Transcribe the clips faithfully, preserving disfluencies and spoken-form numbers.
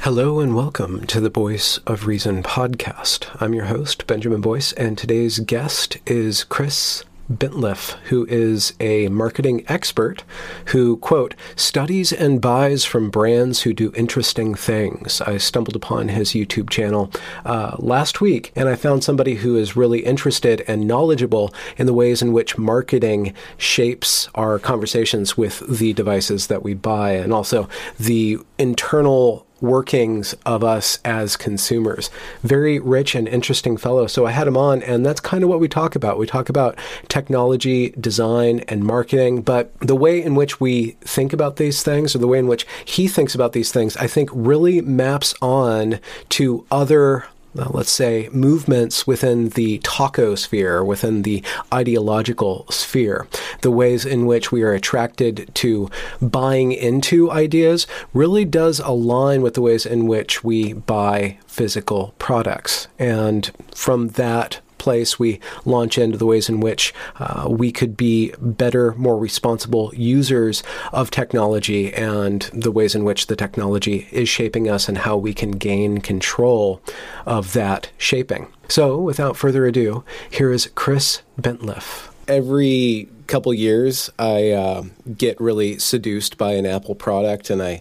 Hello and welcome to the Voice of Reason podcast. I'm your host, Benjamin Boyce, and today's guest is Chris Bentliff, who is a marketing expert who, quote, studies and buys from brands who do interesting things. I stumbled upon his YouTube channel uh, last week, and I found somebody who is really interested and knowledgeable in the ways in which marketing shapes our conversations with the devices that we buy, and also the internal workings of us as consumers. Very rich and interesting fellow. So I had him on, and that's kind of what we talk about. We talk about technology, design, and marketing, but the way in which we think about these things, or the way in which he thinks about these things, I think really maps on to other Uh, let's say, movements within the taco sphere, within the ideological sphere. The ways in which we are attracted to buying into ideas really does align with the ways in which we buy physical products. And from that place, we launch into the ways in which uh, we could be better, more responsible users of technology, and the ways in which the technology is shaping us and how we can gain control of that shaping. So without further ado, here is Chris Bentliff. Every couple years, I uh, get really seduced by an Apple product, and I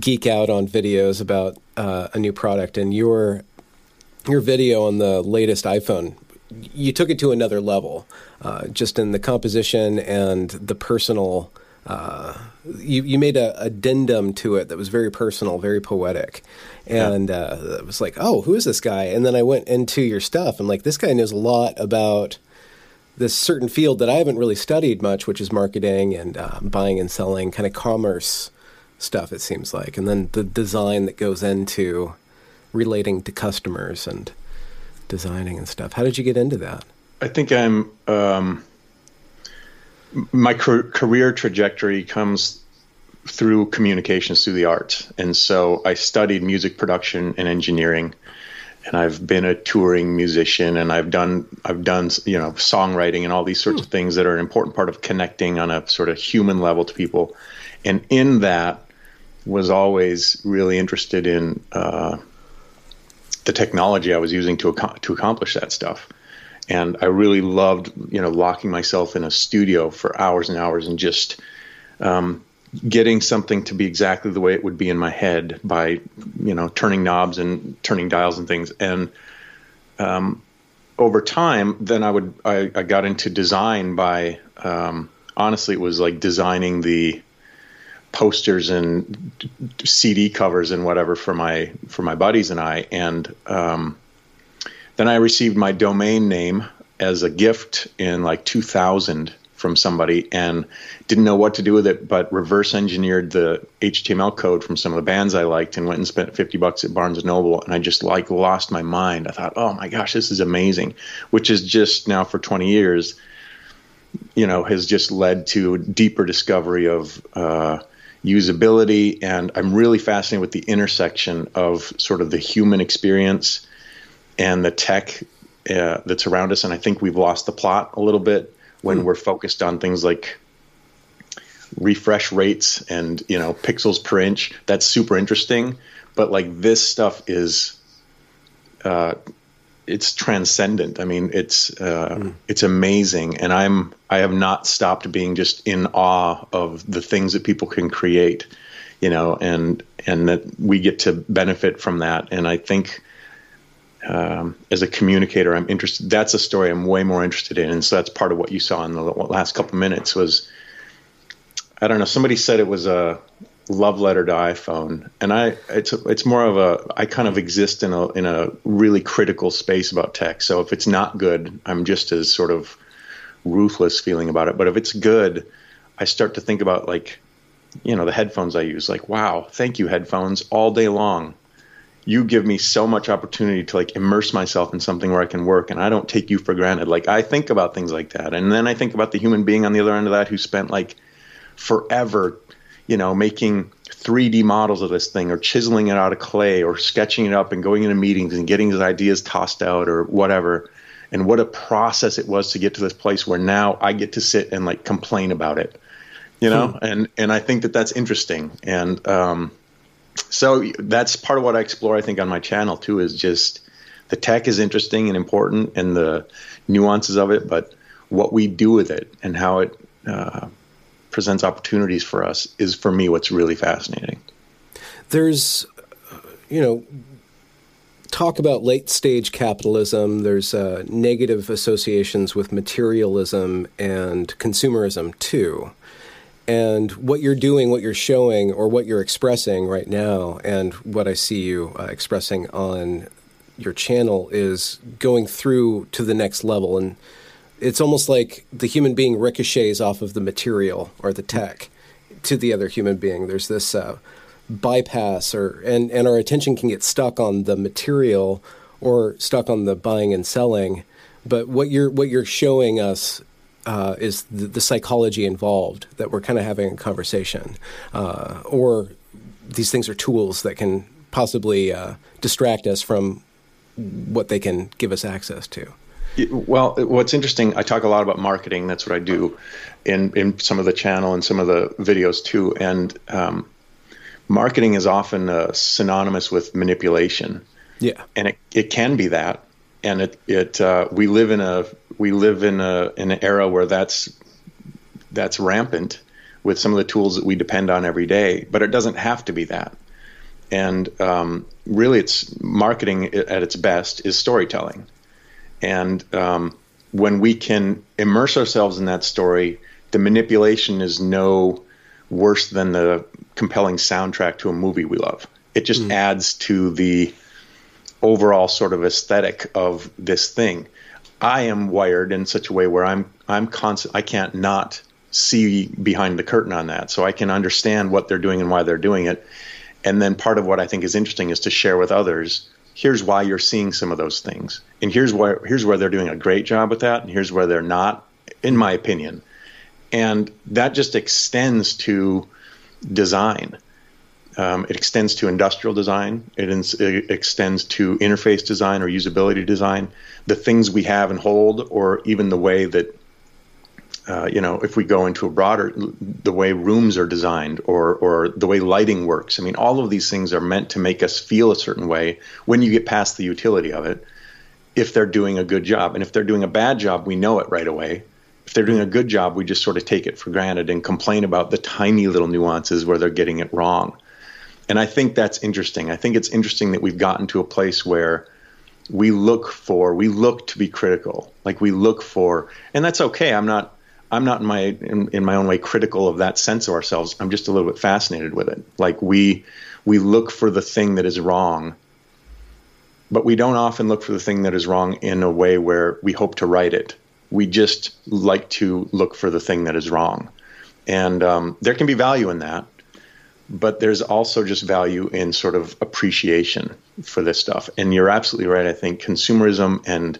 geek out on videos about uh, a new product. And your, your video on the latest iPhone, you took it to another level, uh, just in the composition and the personal. Uh, you you made a addendum to it that was very personal, very poetic, and yeah. uh, it was like, oh, who is this guy? And then I went into your stuff, and like, this guy knows a lot about this certain field that I haven't really studied much, which is marketing and uh, buying and selling, kind of commerce stuff. It seems like, and then the design that goes into relating to customers and designing and stuff. How did you get into that? I think I'm, um, my car- career trajectory comes through communications, through the arts. And so I studied music production and engineering, and I've been a touring musician, and I've done, I've done, you know, songwriting and all these sorts hmm. of things that are an important part of connecting on a sort of human level to people. And in that was always really interested in, uh, the technology I was using to ac- to accomplish that stuff. And I really loved, you know, locking myself in a studio for hours and hours and just um, getting something to be exactly the way it would be in my head by, you know, turning knobs and turning dials and things. And um, over time, then I would, I, I got into design by, um, honestly, it was like designing the posters and C D covers and whatever for my for my buddies and I. And um, then I received my domain name as a gift in like two thousand from somebody, and didn't know what to do with it, but reverse engineered the H T M L code from some of the bands I liked, and went and spent fifty bucks at Barnes and Noble, and I just like lost my mind. I thought, oh my gosh, this is amazing, which is just now for twenty years, you know, has just led to deeper discovery of uh, usability. And I'm really fascinated with the intersection of sort of the human experience and the tech uh, that's around us. And I think we've lost the plot a little bit when mm. we're focused on things like refresh rates and, you know, pixels per inch. That's super interesting. But like, this stuff is, uh, it's transcendent. I mean, it's, uh, mm. it's amazing. And I'm, I have not stopped being just in awe of the things that people can create, you know, and, and that we get to benefit from that. And I think, um, as a communicator, I'm interested, that's a story I'm way more interested in. And so that's part of what you saw in the last couple minutes was, I don't know, somebody said it was a love letter to iPhone, and I it's a, it's more of a I kind of exist in a in a really critical space about tech. So if it's not good, I'm just as sort of ruthless feeling about it. But if it's good, I start to think about, like, you know, the headphones I use, like, wow, thank you headphones all day long. you give me so much opportunity to like immerse myself in something where I can work, and I don't take you for granted. Like I think about things like that. And then I think about the human being on the other end of that who spent like forever, you know, making three D models of this thing or chiseling it out of clay or sketching it up and going into meetings and getting his ideas tossed out or whatever. And what a process it was to get to this place where now I get to sit and like complain about it, you know? Hmm. And, and I think that that's interesting. And, um, so that's part of what I explore, I think, on my channel too, is just the tech is interesting and important and the nuances of it, but what we do with it and how it uh, presents opportunities for us is, for me, what's really fascinating. There's, you know, talk about late stage capitalism. There's uh, negative associations with materialism and consumerism too. And what you're doing, what you're showing, or what you're expressing right now, and what I see you uh, expressing on your channel is going through to the next level. And it's almost like the human being ricochets off of the material or the tech to the other human being. There's this uh, bypass, or and, and our attention can get stuck on the material or stuck on the buying and selling. But what you're what you're showing us Uh, is the, the psychology involved that we're kind of having a conversation, uh, or these things are tools that can possibly uh, distract us from what they can give us access to. Well, what's interesting, I talk a lot about marketing. That's what I do in, in some of the channel and some of the videos too. And um, marketing is often uh, synonymous with manipulation. Yeah, and it, it can be that. And it, it, uh, we live in a, we live in a, in an era where that's, that's rampant with some of the tools that we depend on every day, but it doesn't have to be that. And, um, really it's marketing at its best is storytelling. And, um, when we can immerse ourselves in that story, the manipulation is no worse than the compelling soundtrack to a movie we love. It just mm. adds to the overall sort of aesthetic of this thing. I am wired in such a way where I'm I'm constant. I can't not see behind the curtain on that, so I can understand what they're doing and why they're doing it. And then part of what I think is interesting is to share with others. Here's why you're seeing some of those things, and here's where here's where they're doing a great job with that, and here's where they're not, in my opinion. And that just extends to design. Um, it extends to industrial design. It, ins- it extends to interface design or usability design, the things we have and hold, or even the way that, uh, you know, if we go into a broader, the way rooms are designed or or the way lighting works. I mean, all of these things are meant to make us feel a certain way when you get past the utility of it, if they're doing a good job. And if they're doing a bad job, we know it right away. If they're doing a good job, we just sort of take it for granted and complain about the tiny little nuances where they're getting it wrong. And I think that's interesting. I think it's interesting that we've gotten to a place where we look for, we look to be critical. Like we look for, and that's okay. I'm not, I'm not in my, in, in my own way critical of that sense of ourselves. I'm just a little bit fascinated with it. Like we, we look for the thing that is wrong, but we don't often look for the thing that is wrong in a way where we hope to right it. We just like to look for the thing that is wrong. And um, there can be value in that. But there's also just value in sort of appreciation for this stuff. And you're absolutely right. I think consumerism and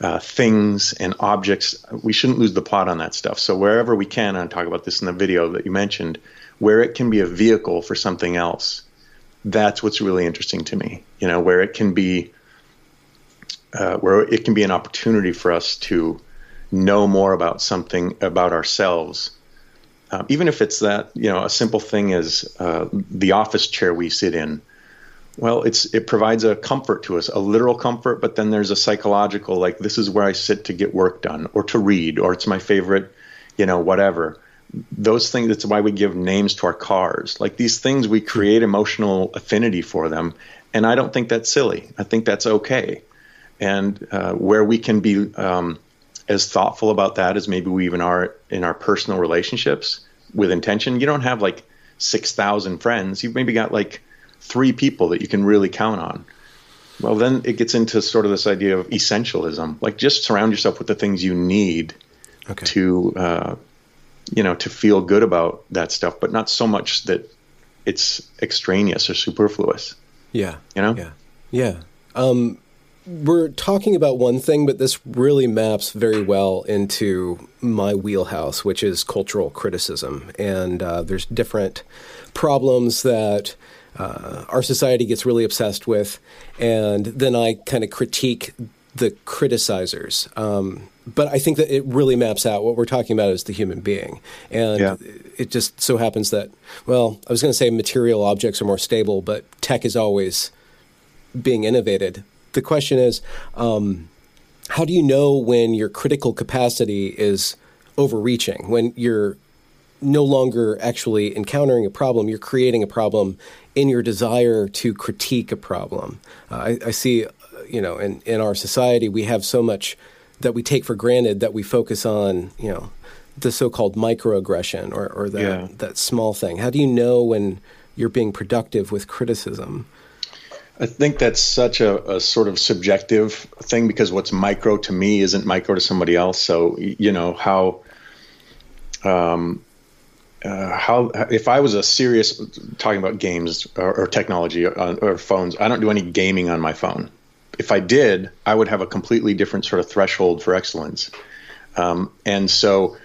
uh, things and objects, we shouldn't lose the plot on that stuff. So wherever we can, and I talk about this in the video that you mentioned, where it can be a vehicle for something else, that's what's really interesting to me. You know, where it can be, uh, where it can be an opportunity for us to know more about something, about ourselves. Um, even if it's that, you know, a simple thing as uh, the office chair we sit in, well, it's it provides a comfort to us, a literal comfort, but then there's a psychological, like, this is where I sit to get work done or to read, or it's my favorite, you know, whatever. Those things, that's why we give names to our cars. Like these things, we create emotional affinity for them, and I don't think that's silly. I think that's okay. And uh, where we can be um, as thoughtful about that as maybe we even are in our personal relationships with intention. You don't have like six thousand friends. You've maybe got like three people that you can really count on. Well, then it gets into sort of this idea of essentialism, like just surround yourself with the things you need okay. to, uh, you know, to feel good about that stuff, but not so much that it's extraneous or superfluous. Yeah. You know? Yeah. Yeah. Um, we're talking about one thing, but this really maps very well into my wheelhouse, which is cultural criticism. And uh, there's different problems that uh, our society gets really obsessed with. And then I kind of critique the criticizers. Um, but I think that it really maps out what we're talking about is the human being. And yeah. it just so happens that, well, I was going to say material objects are more stable, but tech is always being innovated. The question is, um, how do you know when your critical capacity is overreaching, when you're no longer actually encountering a problem, you're creating a problem in your desire to critique a problem? Uh, I, I see, you know, in, in our society, we have so much that we take for granted that we focus on, you know, the so-called microaggression or, or that, yeah. that small thing. How do you know when you're being productive with criticism? I think that's such a, a sort of subjective thing, because what's micro to me isn't micro to somebody else. So, you know, how, um, uh, how if I was a serious talking about games or, or technology or, or phones, I don't do any gaming on my phone. If I did, I would have a completely different sort of threshold for excellence. Um, and so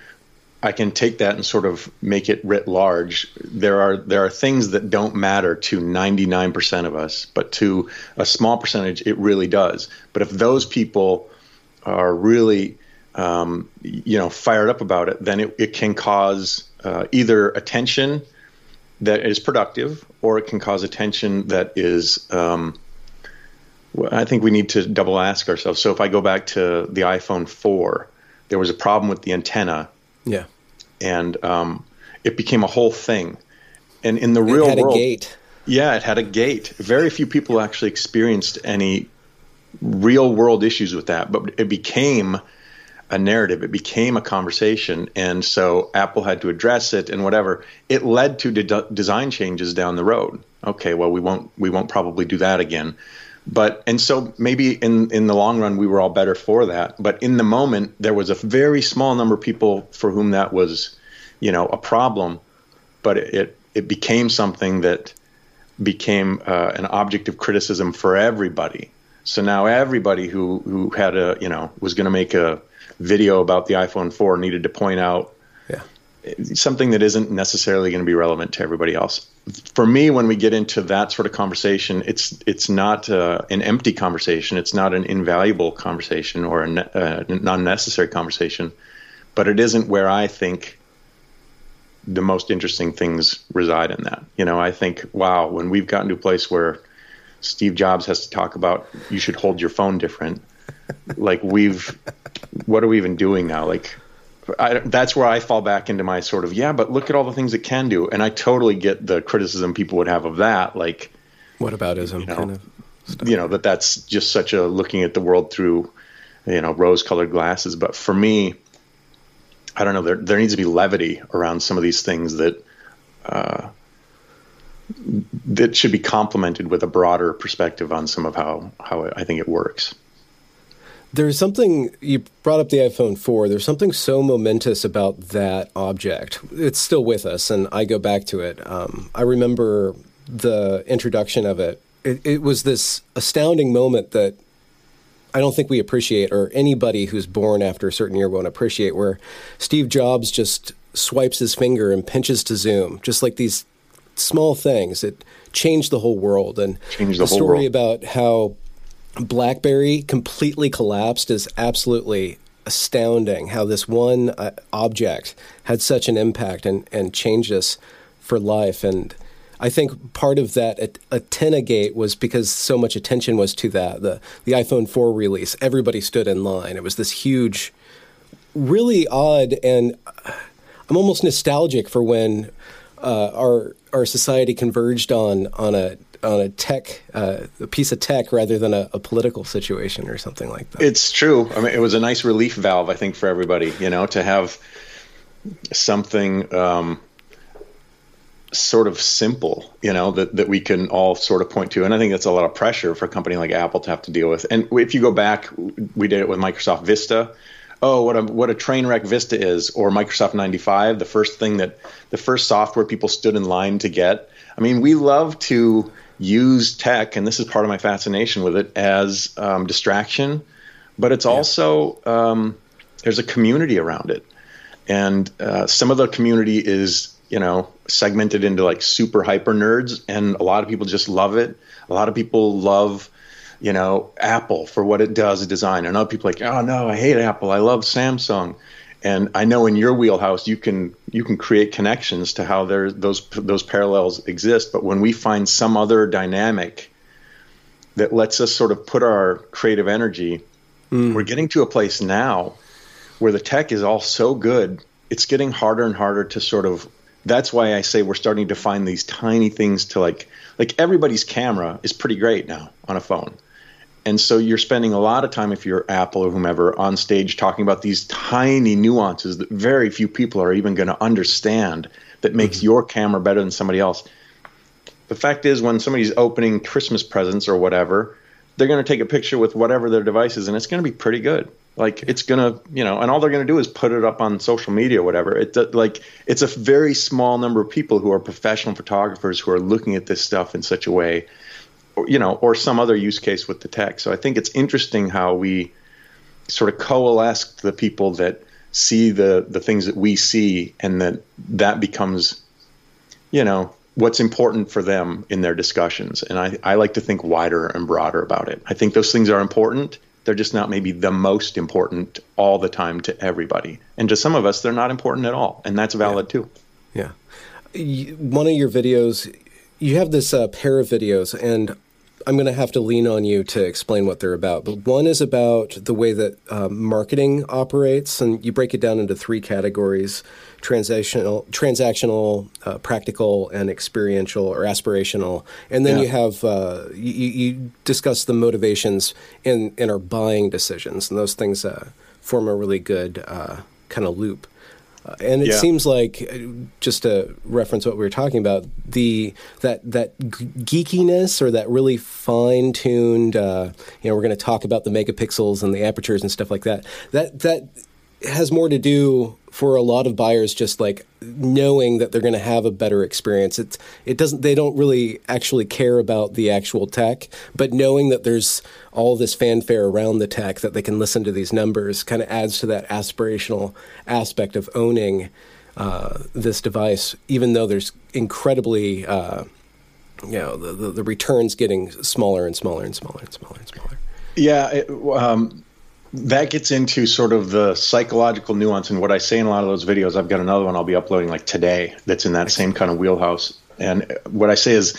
I can take that and sort of make it writ large. There are there are things that don't matter to ninety-nine percent of us, but to a small percentage, it really does. But if those people are really, um, you know, fired up about it, then it, it can cause uh, either attention that is productive, or it can cause attention that is um, I think we need to double ask ourselves. So if I go back to the iPhone four, there was a problem with the antenna. Yeah. And um, it became a whole thing. And in the it real had world. It had a gate. Yeah, it had a gate. Very few people actually experienced any real world issues with that. But it became a narrative. It became a conversation. And so Apple had to address it and whatever. It led to de- design changes down the road. Okay, well, we won't we won't probably do that again. But and so maybe in, in the long run, we were all better for that. But in the moment, there was a very small number of people for whom that was, you know, a problem. But it it, it became something that became uh, an object of criticism for everybody. So now everybody who, who had a, you know, was going to make a video about the iPhone four needed to point out yeah. something that isn't necessarily going to be relevant to everybody else. For me, when we get into that sort of conversation, it's it's not uh, an empty conversation. It's not an invaluable conversation or a ne- uh, non-necessary conversation, but it isn't where I think the most interesting things reside in that. You know, I think, wow, when we've gotten to a place where Steve Jobs has to talk about you should hold your phone different, like we've – what are we even doing now? Like – I, that's where I fall back into my sort of, yeah, but look at all the things it can do. And I totally get the criticism people would have of that. Like, what about ism? You know, kind of stuff. You know, that that's just such a looking at the world through, you know, rose colored glasses. But for me, I don't know, there, there needs to be levity around some of these things that, uh, that should be complemented with a broader perspective on some of how, how I think it works. There's something, you brought up the iPhone four, there's something so momentous about that object. It's still with us, and I go back to it. Um, I remember the introduction of it. it. It was this astounding moment that I don't think we appreciate, or anybody who's born after a certain year won't appreciate, where Steve Jobs just swipes his finger and pinches to zoom, just like these small things. It changed the whole world. And changed the, the whole story world. About how BlackBerry completely collapsed is absolutely astounding, how this one uh, object had such an impact and, and changed us for life. And I think part of that antenna gate was because so much attention was to that. The, the iPhone four release, everybody stood in line. It was this huge, really odd, and I'm almost nostalgic for when uh, our our society converged on on a on a tech, uh, a piece of tech rather than a, a political situation or something like that. It's true. I mean, it was a nice relief valve, I think, for everybody, you know, to have something um, sort of simple, you know, that, that we can all sort of point to. And I think that's a lot of pressure for a company like Apple to have to deal with. And if you go back, we did it with Microsoft Vista. Oh, what a what a train wreck Vista is, or Microsoft ninety-five, the first thing that the first software people stood in line to get. I mean, we love to use tech, and this is part of my fascination with it, as um, distraction, but it's yeah. also um, there's a community around it. And uh, some of the community is, you know, segmented into like super hyper nerds, and a lot of people just love it. A lot of people love, you know, Apple for what it does, design. And other people are like, oh no, I hate Apple. I love Samsung. And I know in your wheelhouse, you can you can create connections to how there those those parallels exist. But when we find some other dynamic that lets us sort of put our creative energy, mm. we're getting to a place now where the tech is all so good, it's getting harder and harder to sort of. That's why I say we're starting to find these tiny things to like like everybody's camera is pretty great now on a phone. And so you're spending a lot of time, if you're Apple or whomever, on stage talking about these tiny nuances that very few people are even going to understand that makes mm-hmm. your camera better than somebody else. The fact is, when somebody's opening Christmas presents or whatever, they're going to take a picture with whatever their device is, and it's going to be pretty good. Like, it's going to, you know, and all they're going to do is put it up on social media or whatever. It, like, it's a very small number of people who are professional photographers who are looking at this stuff in such a way. You know, or some other use case with the tech. So I think it's interesting how we sort of coalesce the people that see the, the things that we see, and that that becomes, you know, what's important for them in their discussions. And I, I like to think wider and broader about it. I think those things are important. They're just not maybe the most important all the time to everybody. And to some of us, they're not important at all. And that's valid yeah. too. Yeah. One of your videos, you have this uh, pair of videos, and I'm going to have to lean on you to explain what they're about. But one is about the way that uh, marketing operates, and you break it down into three categories: transactional, transactional, uh, practical, and experiential or aspirational. And then yeah. you have uh, you, you discuss the motivations in, in our buying decisions, and those things uh, form a really good uh, kind of loop. Uh, and it yeah. seems like, just to reference what we were talking about, the that that geekiness, or that really fine-tuned, uh, you know, we're going to talk about the megapixels and the apertures and stuff like that, that that has more to do for a lot of buyers just like knowing that they're going to have a better experience. It's, it doesn't, they don't really actually care about the actual tech, but knowing that there's all this fanfare around the tech, that they can listen to these numbers, kind of adds to that aspirational aspect of owning uh, this device, even though there's incredibly, uh, you know, the, the, the returns getting smaller and smaller and smaller and smaller and smaller. Yeah. It, um... That gets into sort of the psychological nuance, and what I say in a lot of those videos. I've got another one I'll be uploading like today that's in that same kind of wheelhouse. And what I say is,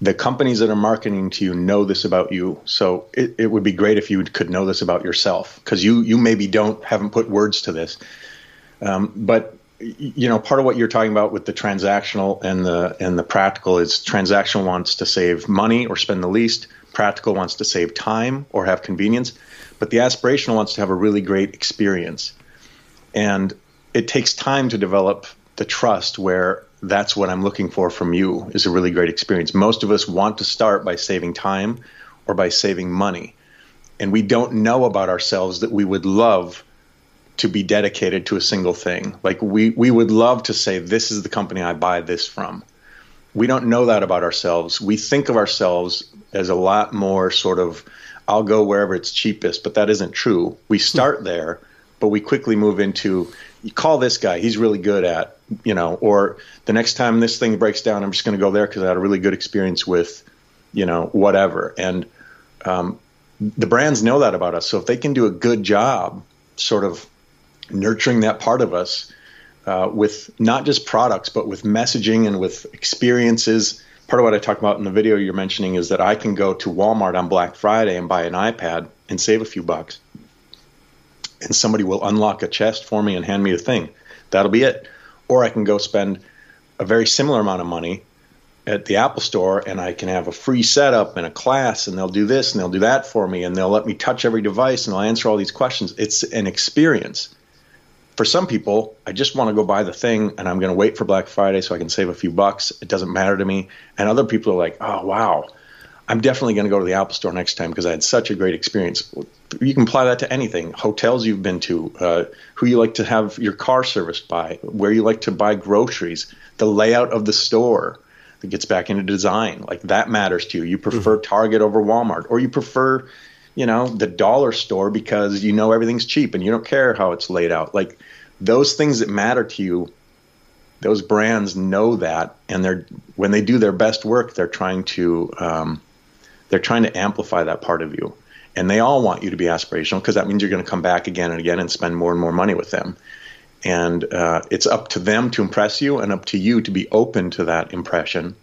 the companies that are marketing to you know this about you. So it, it would be great if you could know this about yourself, because you you maybe don't haven't put words to this. Um, but you know, part of what you're talking about with the transactional and the and the practical is, transactional wants to save money or spend the least. Practical wants to save time or have convenience. But the aspirational wants to have a really great experience. And it takes time to develop the trust where that's what I'm looking for from you, is a really great experience. Most of us want to start by saving time or by saving money. And we don't know about ourselves that we would love to be dedicated to a single thing. Like we, we would love to say, this is the company I buy this from. We don't know that about ourselves. We think of ourselves as a lot more sort of, I'll go wherever it's cheapest, but that isn't true. We start there, but we quickly move into, you call this guy, he's really good at, you know, or the next time this thing breaks down, I'm just going to go there because I had a really good experience with, you know, whatever. And um, the brands know that about us. So if they can do a good job sort of nurturing that part of us uh, with not just products, but with messaging and with experiences. Part of what I talk about in the video you're mentioning is that I can go to Walmart on Black Friday and buy an iPad and save a few bucks. And somebody will unlock a chest for me and hand me a thing. That'll be it. Or I can go spend a very similar amount of money at the Apple store, and I can have a free setup and a class, and they'll do this and they'll do that for me, and they'll let me touch every device, and they'll answer all these questions. It's an experience. For some people, I just want to go buy the thing, and I'm going to wait for Black Friday so I can save a few bucks. It doesn't matter to me. And other people are like, oh, wow, I'm definitely going to go to the Apple store next time because I had such a great experience. You can apply that to anything, hotels you've been to, uh, who you like to have your car serviced by, where you like to buy groceries, the layout of the store, It gets back into design. Like that matters to you. You prefer mm-hmm. Target over Walmart, or you prefer, you know, the dollar store because you know everything's cheap and you don't care how it's laid out. Like those things that matter to you, those brands know that, and they're when they do their best work, they're trying to um, they're trying to amplify that part of you. And they all want you to be aspirational because that means you're going to come back again and again and spend more and more money with them. And uh, it's up to them to impress you and up to you to be open to that impression.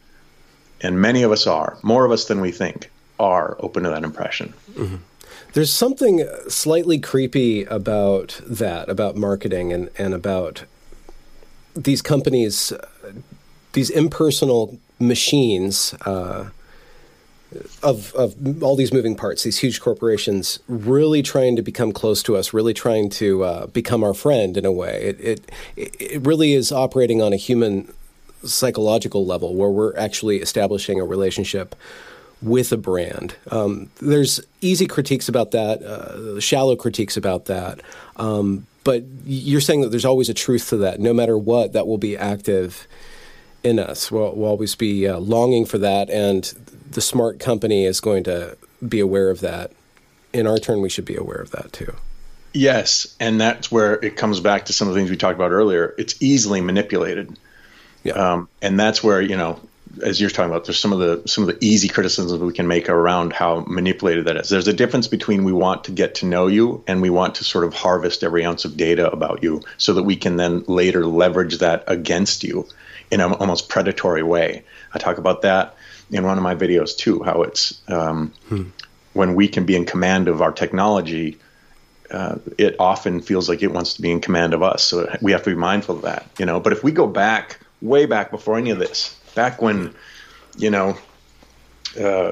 And many of us are. More of us than we think are open to that impression. Mm-hmm. There's something slightly creepy about that, about marketing and, and about these companies, these impersonal machines uh, of of all these moving parts, these huge corporations really trying to become close to us, really trying to uh, become our friend in a way. It, it it really is operating on a human psychological level where we're actually establishing a relationship with a brand. Um, there's easy critiques about that, uh, shallow critiques about that. Um, but you're saying that there's always a truth to that. No matter what, that will be active in us. We'll, we'll always be uh, longing for that, and the smart company is going to be aware of that. In our turn, we should be aware of that too. Yes, and that's where it comes back to some of the things we talked about earlier. It's easily manipulated. Yeah. Um, and that's where, you know, as you're talking about, there's some of the some of the easy criticisms we can make around how manipulated that is. There's a difference between we want to get to know you and we want to sort of harvest every ounce of data about you so that we can then later leverage that against you in an almost predatory way. I talk about that in one of my videos too, how it's um, hmm. when we can be in command of our technology, uh, it often feels like it wants to be in command of us. So we have to be mindful of that, you know. But if we go back, way back before any of this, back when, you know, uh,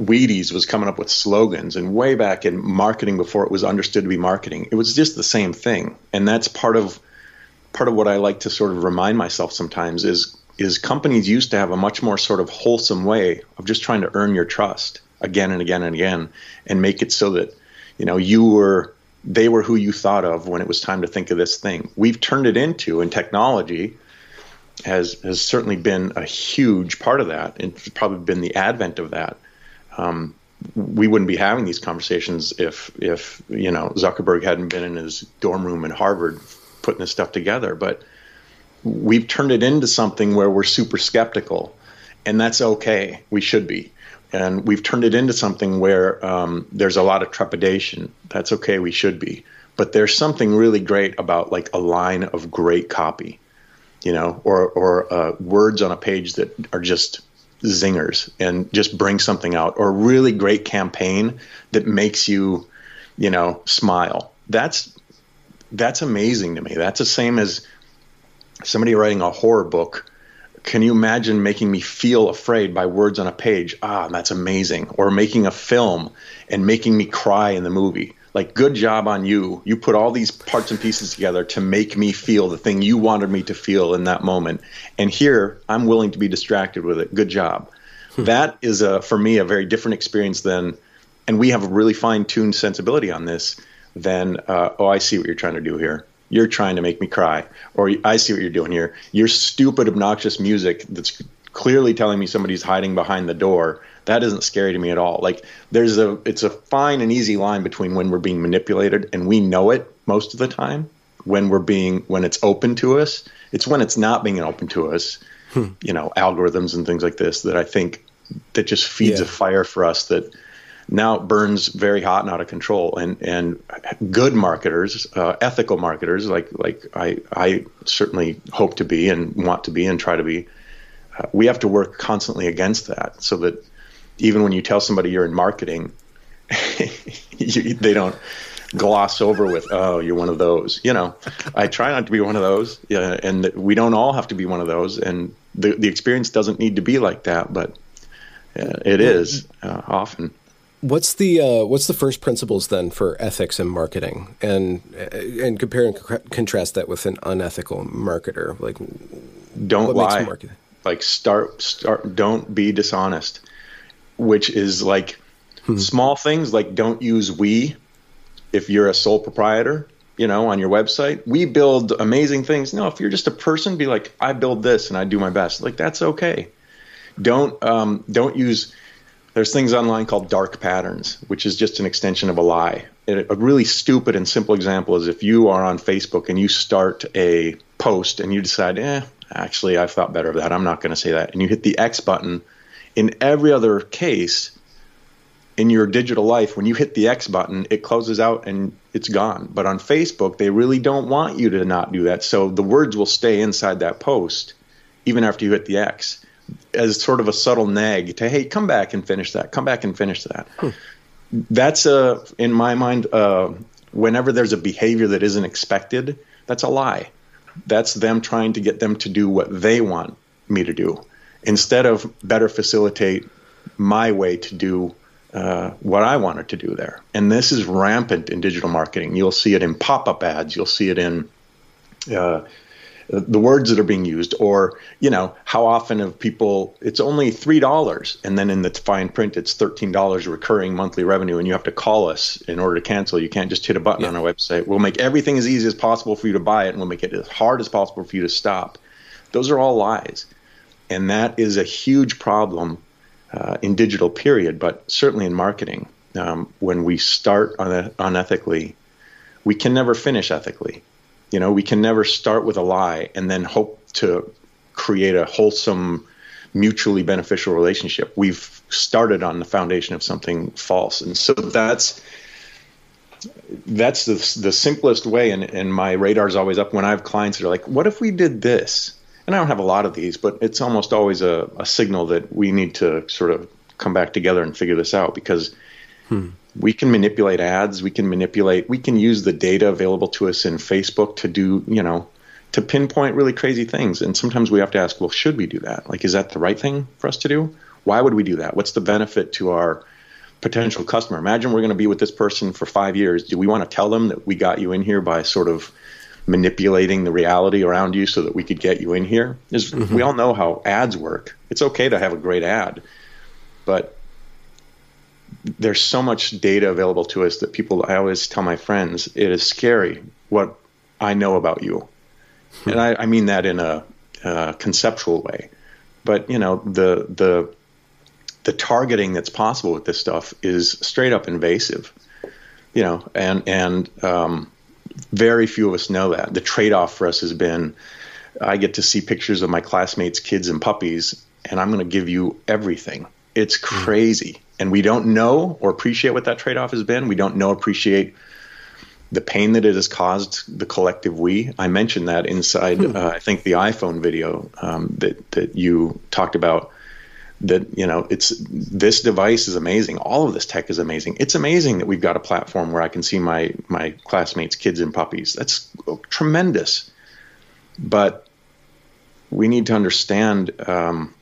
Wheaties was coming up with slogans, and way back in marketing before it was understood to be marketing, it was just the same thing. And that's part of part of what I like to sort of remind myself sometimes is is companies used to have a much more sort of wholesome way of just trying to earn your trust again and again and again, and make it so that, you know, you were they were who you thought of when it was time to think of this thing. We've turned it into, and technology has has certainly been a huge part of that. It's probably been the advent of that. Um, we wouldn't be having these conversations if, if you know, Zuckerberg hadn't been in his dorm room in Harvard putting this stuff together. But we've turned it into something where we're super skeptical, and that's okay. We should be. And we've turned it into something where um, there's a lot of trepidation. That's okay. We should be. But there's something really great about like a line of great copy, you know, or or uh, words on a page that are just zingers and just bring something out, or a really great campaign that makes you, you know, smile. That's that's amazing to me. That's the same as somebody writing a horror book. Can you imagine making me feel afraid by words on a page? Ah, that's amazing. Or making a film and making me cry in the movie. Like, good job on you. You put all these parts and pieces together to make me feel the thing you wanted me to feel in that moment. And here, I'm willing to be distracted with it. Good job. Hmm. That is, a, for me, a very different experience than, and we have a really fine-tuned sensibility on this, than, uh, oh, I see what you're trying to do here. You're trying to make me cry. Or, I see what you're doing here. Your stupid, obnoxious music that's clearly telling me somebody's hiding behind the door, that isn't scary to me at all. Like there's a, it's a fine and easy line between when we're being manipulated, and we know it most of the time, when we're being, when it's open to us. It's when it's not being open to us, hmm. you know, algorithms and things like this that I think that just feeds yeah. a fire for us that now burns very hot and out of control. And, and good marketers, uh, ethical marketers, like, like I, I certainly hope to be and want to be and try to be, uh, we have to work constantly against that, so that even when you tell somebody you're in marketing, you, they don't gloss over with, oh, you're one of those. You know, I try not to be one of those. Yeah, and we don't all have to be one of those. And the, the experience doesn't need to be like that, but uh, it is uh, often. What's the uh, what's the first principles then for ethics in marketing, and and compare and co- contrast that with an unethical marketer? Like, don't lie. Like start start. Don't be dishonest. Which is like hmm. small things like don't use we if you're a sole proprietor, you know, on your website. We build amazing things. No, if you're just a person, be like, I build this and I do my best. Like, that's okay. Don't um, don't use. There's things online called dark patterns, which is just an extension of a lie. A really stupid and simple example is if you are on Facebook and you start a post and you decide, eh, actually, I've thought better of that. I'm not going to say that. And you hit the X button. In every other case in your digital life, when you hit the X button, it closes out and it's gone. But on Facebook, they really don't want you to not do that. So the words will stay inside that post even after you hit the X, as sort of a subtle nag to, hey, come back and finish that. Come back and finish that. Hmm. That's, a, in my mind, uh, whenever there's a behavior that isn't expected, that's a lie. That's them trying to get them to do what they want me to do, instead of better facilitate my way to do uh, what I wanted to do there. And this is rampant in digital marketing. You'll see it in pop-up ads. You'll see it in uh, the words that are being used, or, you know, how often have people, it's only three dollars, and then in the fine print, it's thirteen dollars recurring monthly revenue, and you have to call us in order to cancel. You can't just hit a button yeah. on our website. We'll make everything as easy as possible for you to buy it, and we'll make it as hard as possible for you to stop. Those are all lies. And that is a huge problem uh, in digital, period, but certainly in marketing. Um, when we start un- unethically, we can never finish ethically. You know, we can never start with a lie and then hope to create a wholesome, mutually beneficial relationship. We've started on the foundation of something false. And so that's that's the, the simplest way, and, and my radar's always up when I have clients that are like, what if we did this? And I don't have a lot of these, but it's almost always a, a signal that we need to sort of come back together and figure this out, because hmm. we can manipulate ads, we can manipulate, we can use the data available to us in Facebook to do, you know, to pinpoint really crazy things. And sometimes we have to ask, well, should we do that? Like, is that the right thing for us to do? Why would we do that? What's the benefit to our potential customer? Imagine we're going to be with this person for five years. Do we want to tell them that we got you in here by sort of manipulating the reality around you so that we could get you in here? Mm-hmm. We all know how ads work. It's okay to have a great ad, but there's so much data available to us that people, I always tell my friends, it is scary what I know about you. Hmm. And I, I mean that in a, a conceptual way, but you know, the, the, the targeting that's possible with this stuff is straight up invasive, you know, and, and, um, very few of us know that. The trade-off for us has been, I get to see pictures of my classmates' kids and puppies, and I'm going to give you everything. It's crazy. And we don't know or appreciate what that trade-off has been. We don't know, appreciate the pain that it has caused the collective we. I mentioned that inside, hmm. uh, I think, the iPhone video um, that, that you talked about, that, you know, it's, this device is amazing. All of this tech is amazing. It's amazing that we've got a platform where I can see my, my classmates' kids and puppies. That's tremendous. But we need to understand um,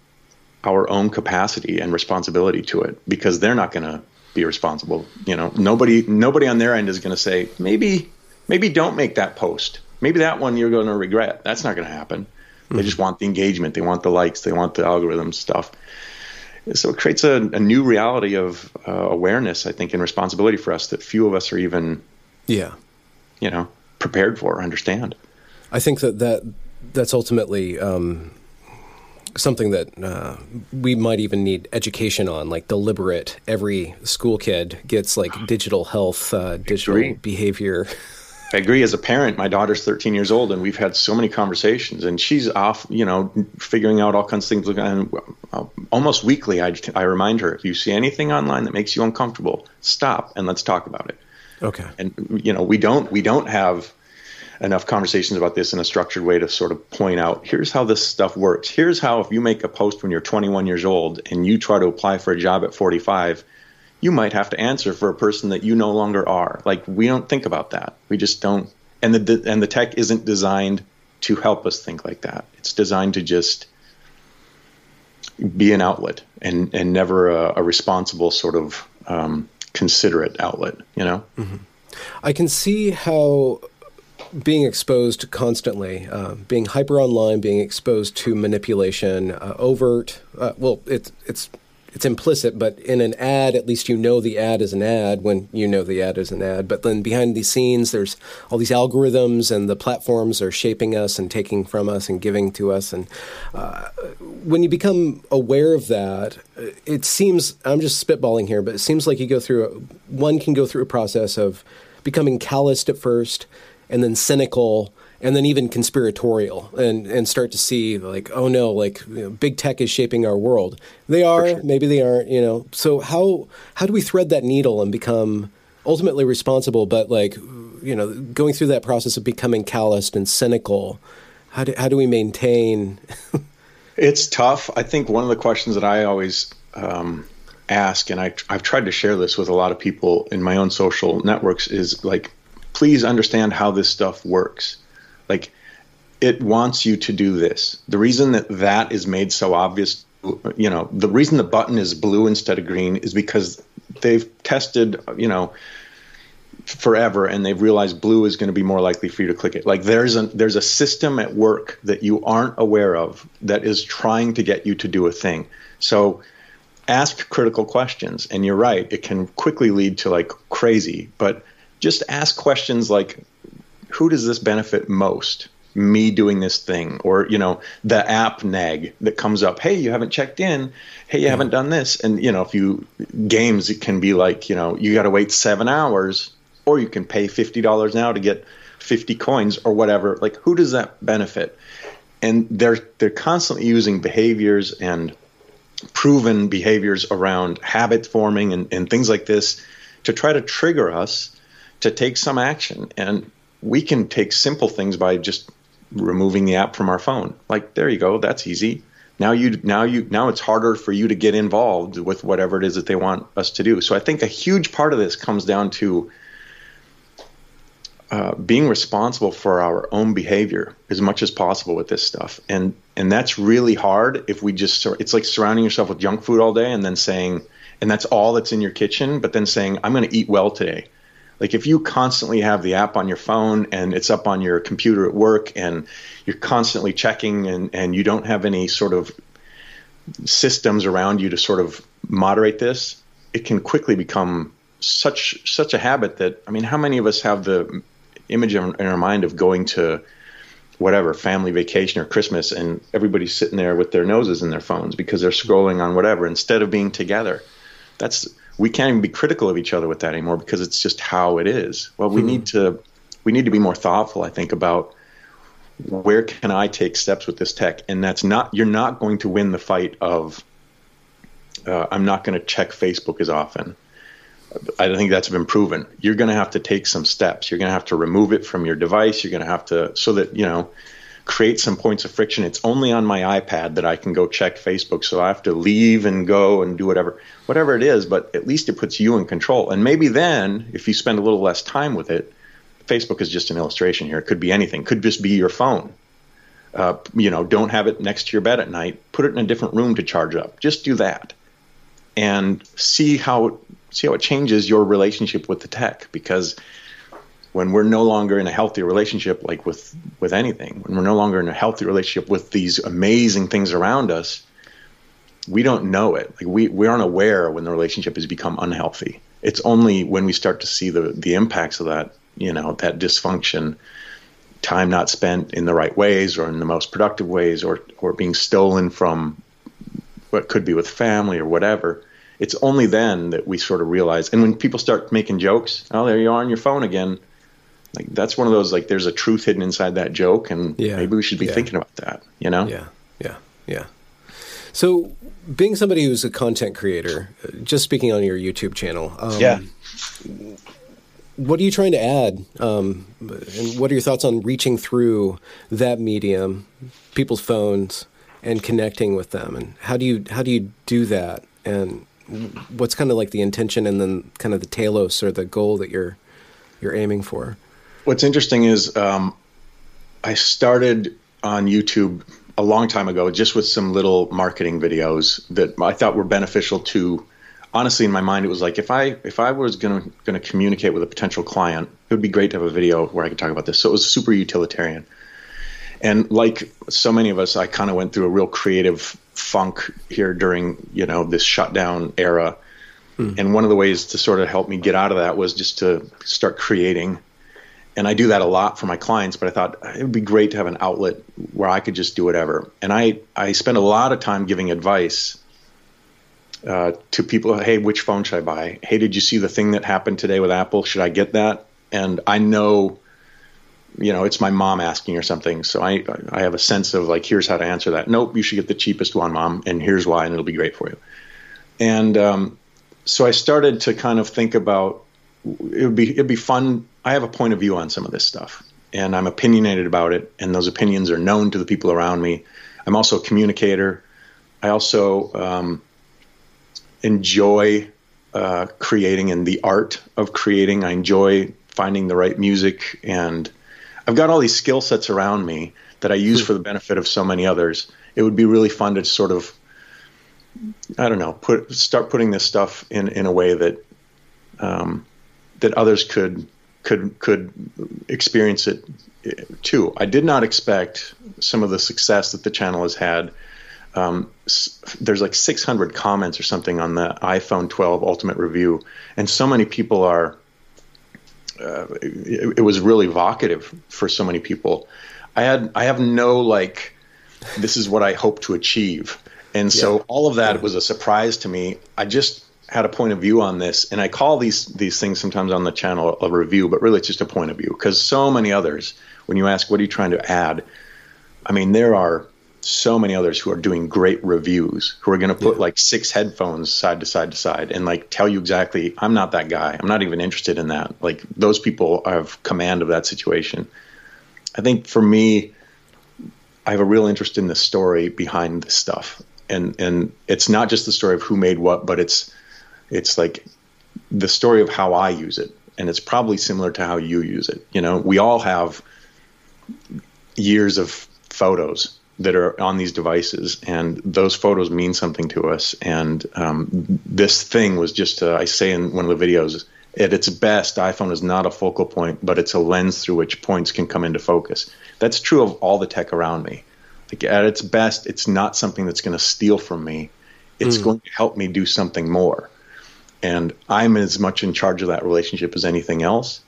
our own capacity and responsibility to it, because they're not going to be responsible. You know, nobody, nobody on their end is going to say, maybe, maybe don't make that post. Maybe that one you're going to regret. That's not going to happen. They just want the engagement. They want the likes. They want the algorithm stuff. So it creates a, a new reality of uh, awareness, I think, and responsibility for us that few of us are even, yeah, you know, prepared for or understand. I think that, that that's ultimately um, something that uh, we might even need education on, like deliberate. Every school kid gets like digital health, uh, digital agree. behavior. I agree. As a parent, my daughter's thirteen years old, and we've had so many conversations, and she's off, you know, figuring out all kinds of things. And almost weekly, I, I remind her, if you see anything online that makes you uncomfortable, stop and let's talk about it. Okay. And, you know, we don't we don't have enough conversations about this in a structured way to sort of point out, here's how this stuff works. Here's how, if you make a post when you're twenty-one years old and you try to apply for a job at forty-five, you might have to answer for a person that you no longer are. Like, we don't think about that. We just don't. And the and the tech isn't designed to help us think like that. It's designed to just be an outlet, and, and never a, a responsible sort of um, considerate outlet, you know? Mm-hmm. I can see how being exposed constantly, uh, being hyper online, being exposed to manipulation, uh, overt, uh, well, it, it's it's implicit, but in an ad, at least you know the ad is an ad when you know the ad is an ad. But then behind the scenes, there's all these algorithms, and the platforms are shaping us and taking from us and giving to us. And uh, when you become aware of that, it seems, I'm just spitballing here, but it seems like you go through, a, one can go through a process of becoming calloused at first, and then cynical, and then even conspiratorial, and, and start to see, like, oh, no, like, you know, big tech is shaping our world. They are, sure. Maybe they aren't, you know. So how how do we thread that needle and become ultimately responsible, but, like, you know, going through that process of becoming calloused and cynical, how do, how do we maintain? It's tough. I think one of the questions that I always um, ask, and I, I've tried to share this with a lot of people in my own social networks, is, like, please understand how this stuff works. Like, it wants you to do this. The reason that that is made so obvious, you know, the reason the button is blue instead of green is because they've tested, you know, forever, and they've realized blue is going to be more likely for you to click it. Like, there's a, there's a system at work that you aren't aware of that is trying to get you to do a thing. So ask critical questions. And you're right, it can quickly lead to, like, crazy. But just ask questions like, who does this benefit most? Me doing this thing, or, you know, the app nag that comes up. Hey, you haven't checked in. Hey, you yeah. haven't done this. And, you know, if you games, it can be like, you know, you got to wait seven hours or you can pay fifty dollars now to get fifty coins or whatever. Like, who does that benefit? And they're, they're constantly using behaviors and proven behaviors around habit forming and, and things like this to try to trigger us to take some action. And we can take simple things by just removing the app from our phone. Like, there you go. That's easy. Now you, now you, now it's harder for you to get involved with whatever it is that they want us to do. So I think a huge part of this comes down to uh, being responsible for our own behavior as much as possible with this stuff. And, and that's really hard if we just, it's like surrounding yourself with junk food all day and then saying, and that's all that's in your kitchen, but then saying, I'm going to eat well today. Like, if you constantly have the app on your phone and it's up on your computer at work and you're constantly checking and, and you don't have any sort of systems around you to sort of moderate this, it can quickly become such such a habit that, I mean, how many of us have the image in our mind of going to whatever, family vacation or Christmas, and everybody's sitting there with their noses in their phones because they're scrolling on whatever instead of being together? That's... We can't even be critical of each other with that anymore because it's just how it is. Well, we mm-hmm. need to we need to be more thoughtful, I think, about where can I take steps with this tech? And that's not, you're not going to win the fight of uh, I'm not going to check Facebook as often. I think that's been proven. You're going to have to take some steps. You're going to have to remove it from your device. You're going to have to, so that, you know, create some points of friction. It's only on my iPad that I can go check Facebook, so I have to leave and go and do whatever, whatever it is, but at least it puts you in control. And maybe then, if you spend a little less time with it, Facebook is just an illustration here. It could be anything. It could just be your phone. Uh, you know, don't have it next to your bed at night. Put it in a different room to charge up. Just do that. And see how see how it changes your relationship with the tech, because when we're no longer in a healthy relationship, like with, with anything, when we're no longer in a healthy relationship with these amazing things around us, we don't know it. Like we, we aren't aware when the relationship has become unhealthy. It's only when we start to see the, the impacts of that, you know, that dysfunction, time not spent in the right ways or in the most productive ways, or, or being stolen from what could be with family or whatever. It's only then that we sort of realize. And when people start making jokes, oh, there you are on your phone again. Like, that's one of those, like, there's a truth hidden inside that joke, and yeah, maybe we should be yeah. thinking about that, you know? Yeah, yeah, yeah. So being somebody who's a content creator, just speaking on your YouTube channel, um, yeah. what are you trying to add? Um, and what are your thoughts on reaching through that medium, people's phones, and connecting with them? And how do you, how do you do that? And what's kind of like the intention and then kind of the telos or the goal that you're you're aiming for? What's interesting is um, I started on YouTube a long time ago just with some little marketing videos that I thought were beneficial to, honestly, in my mind, it was like, if I if I was going to communicate with a potential client, it would be great to have a video where I could talk about this. So it was super utilitarian. And like so many of us, I kind of went through a real creative funk here during, you know, this shutdown era. Mm. And one of the ways to sort of help me get out of that was just to start creating. And I do that a lot for my clients, but I thought it would be great to have an outlet where I could just do whatever. And I, I spend a lot of time giving advice uh, to people. Hey, which phone should I buy? Hey, did you see the thing that happened today with Apple? Should I get that? And I know, you know, it's my mom asking or something. So I, I have a sense of like, here's how to answer that. Nope, you should get the cheapest one, Mom. And here's why, and it'll be great for you. And um, so I started to kind of think about, it would be, it'd be fun. I have a point of view on some of this stuff, and I'm opinionated about it. And those opinions are known to the people around me. I'm also a communicator. I also um, enjoy uh, creating and the art of creating. I enjoy finding the right music, and I've got all these skill sets around me that I use for the benefit of so many others. It would be really fun to sort of, I don't know, put, start putting this stuff in, in a way that, um, that others could, could, could experience it too. I did not expect some of the success that the channel has had. Um, there's like six hundred comments or something on the iPhone twelve Ultimate review. And so many people are, uh, it, it was really evocative for so many people. I had, I have no, like, this is what I hope to achieve. And so yeah. all of that yeah. was a surprise to me. I just had a point of view on this, and I call these these things sometimes on the channel a review, but really it's just a point of view, because so many others, when you ask, what are you trying to add? I mean, there are so many others who are doing great reviews, who are going to put yeah. like six headphones side to side to side and like tell you exactly, I'm not that guy. I'm not even interested in that. Like, those people have command of that situation. I think for me, I have a real interest in the story behind this stuff. And, and it's not just the story of who made what, but it's, it's like the story of how I use it. And it's probably similar to how you use it. You know, we all have years of photos that are on these devices, and those photos mean something to us. And um, this thing was just, uh, I say in one of the videos, at its best, iPhone is not a focal point, but it's a lens through which points can come into focus. That's true of all the tech around me. Like, at its best, it's not something that's going to steal from me. It's mm. going to help me do something more. And I'm as much in charge of that relationship as anything else.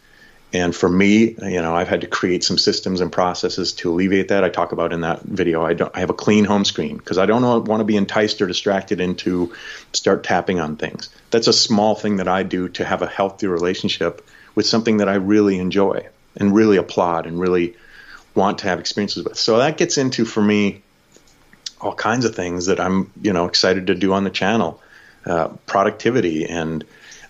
And for me, you know, I've had to create some systems and processes to alleviate that. I talk about in that video, I don't, I have a clean home screen because I don't want to be enticed or distracted into start tapping on things. That's a small thing that I do to have a healthy relationship with something that I really enjoy and really applaud and really want to have experiences with. So that gets into, for me, all kinds of things that I'm, you know, excited to do on the channel. Uh, productivity and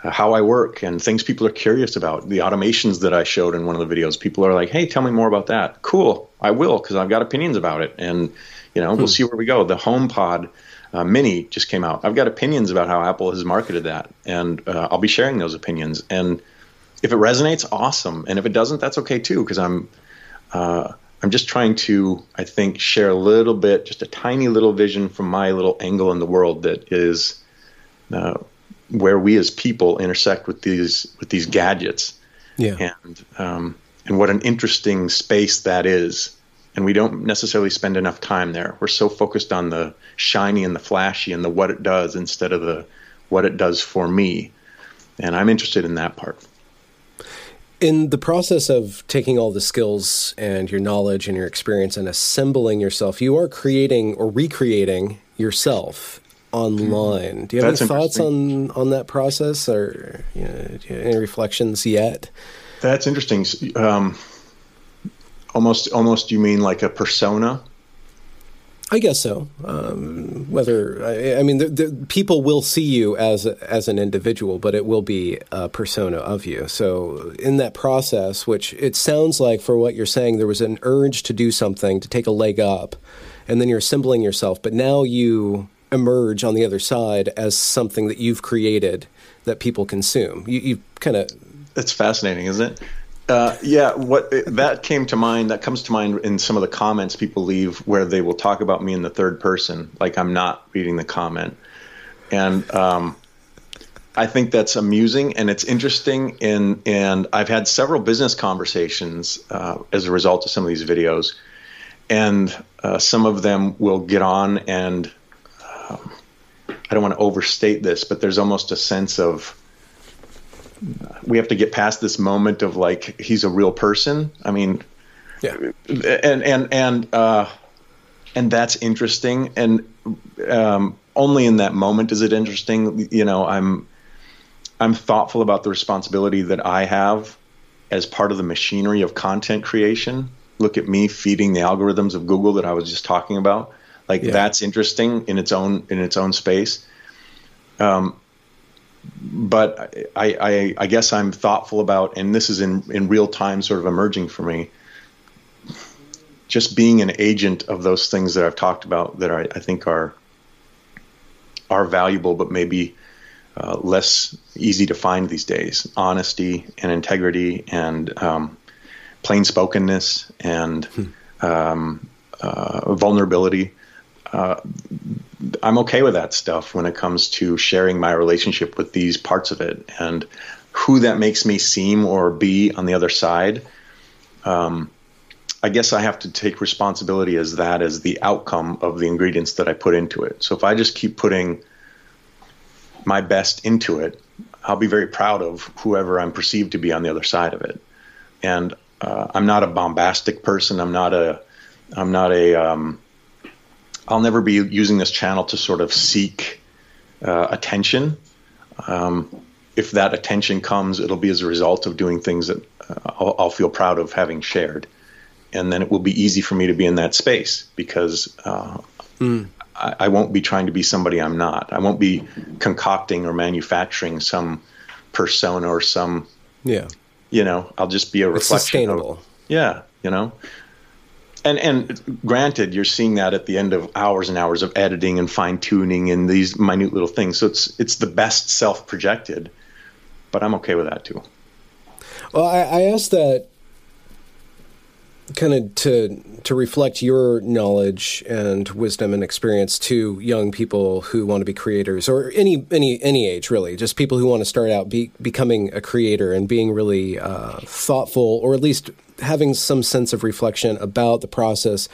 uh, how I work and things people are curious about. The automations that I showed in one of the videos, people are like, hey, tell me more about that. Cool, I will, because I've got opinions about it. And, you know, hmm. we'll see where we go. The HomePod uh, Mini just came out. I've got opinions about how Apple has marketed that. And uh, I'll be sharing those opinions. And if it resonates, awesome. And if it doesn't, that's okay too, because I'm, uh, I'm just trying to, I think, share a little bit, just a tiny little vision from my little angle in the world that is Uh, where we as people intersect with these with these gadgets, yeah, and um, and what an interesting space that is, and we don't necessarily spend enough time there. We're so focused on the shiny and the flashy and the what it does instead of the what it does for me, and I'm interested in that part. In the process of taking all the skills and your knowledge and your experience and assembling yourself, you are creating or recreating yourself online. Do you have That's any thoughts on, on that process, or you know, do you have any reflections yet? That's interesting. Um, almost, almost. You mean like a persona? I guess so. Um, whether I, I mean, the, the, people will see you as as an individual, but it will be a persona of you. So in that process, which it sounds like for what you're saying, there was an urge to do something, to take a leg up, and then you're assembling yourself. But now you emerge on the other side as something that you've created that people consume. You, you kind of... That's fascinating, isn't it? Uh, yeah, what that came to mind, that comes to mind in some of the comments people leave where they will talk about me in the third person, like I'm not reading the comment. And um, I think that's amusing and it's interesting. And, and I've had several business conversations uh, as a result of some of these videos. and uh, some of them will get on and um, I don't want to overstate this, but there's almost a sense of we have to get past this moment of like, he's a real person. I mean, yeah. and, and, and, uh, and that's interesting. And, um, only in that moment is it interesting. You know, I'm, I'm thoughtful about the responsibility that I have as part of the machinery of content creation. Look at me feeding the algorithms of Google that I was just talking about. Like yeah. that's interesting in its own, in its own space. Um, But I, I, I guess I'm thoughtful about, and this is in, in real time sort of emerging for me, just being an agent of those things that I've talked about that are, I think are are valuable but maybe uh, less easy to find these days. Honesty and integrity and um, plain spokenness and hmm. um, uh, vulnerability. Uh, I'm okay with that stuff when it comes to sharing my relationship with these parts of it, and who that makes me seem or be on the other side. Um, I guess I have to take responsibility as that as the outcome of the ingredients that I put into it. So if I just keep putting my best into it, I'll be very proud of whoever I'm perceived to be on the other side of it. And, uh, I'm not a bombastic person. I'm not a, I'm not a, um, I'll never be using this channel to sort of seek uh, attention. Um, if that attention comes, it'll be as a result of doing things that uh, I'll, I'll feel proud of having shared. And then it will be easy for me to be in that space because uh, mm. I, I won't be trying to be somebody I'm not. I won't be concocting or manufacturing some persona or some, yeah. you know, I'll just be a reflection. It's sustainable. Of, yeah, you know. And and granted, you're seeing that at the end of hours and hours of editing and fine tuning and these minute little things. So it's it's the best self projected, but I'm okay with that too. Well, I, I asked that kind of to to reflect your knowledge and wisdom and experience to young people who want to be creators, or any any any age really, just people who want to start out be, becoming a creator and being really uh, thoughtful, or at least having some sense of reflection about the process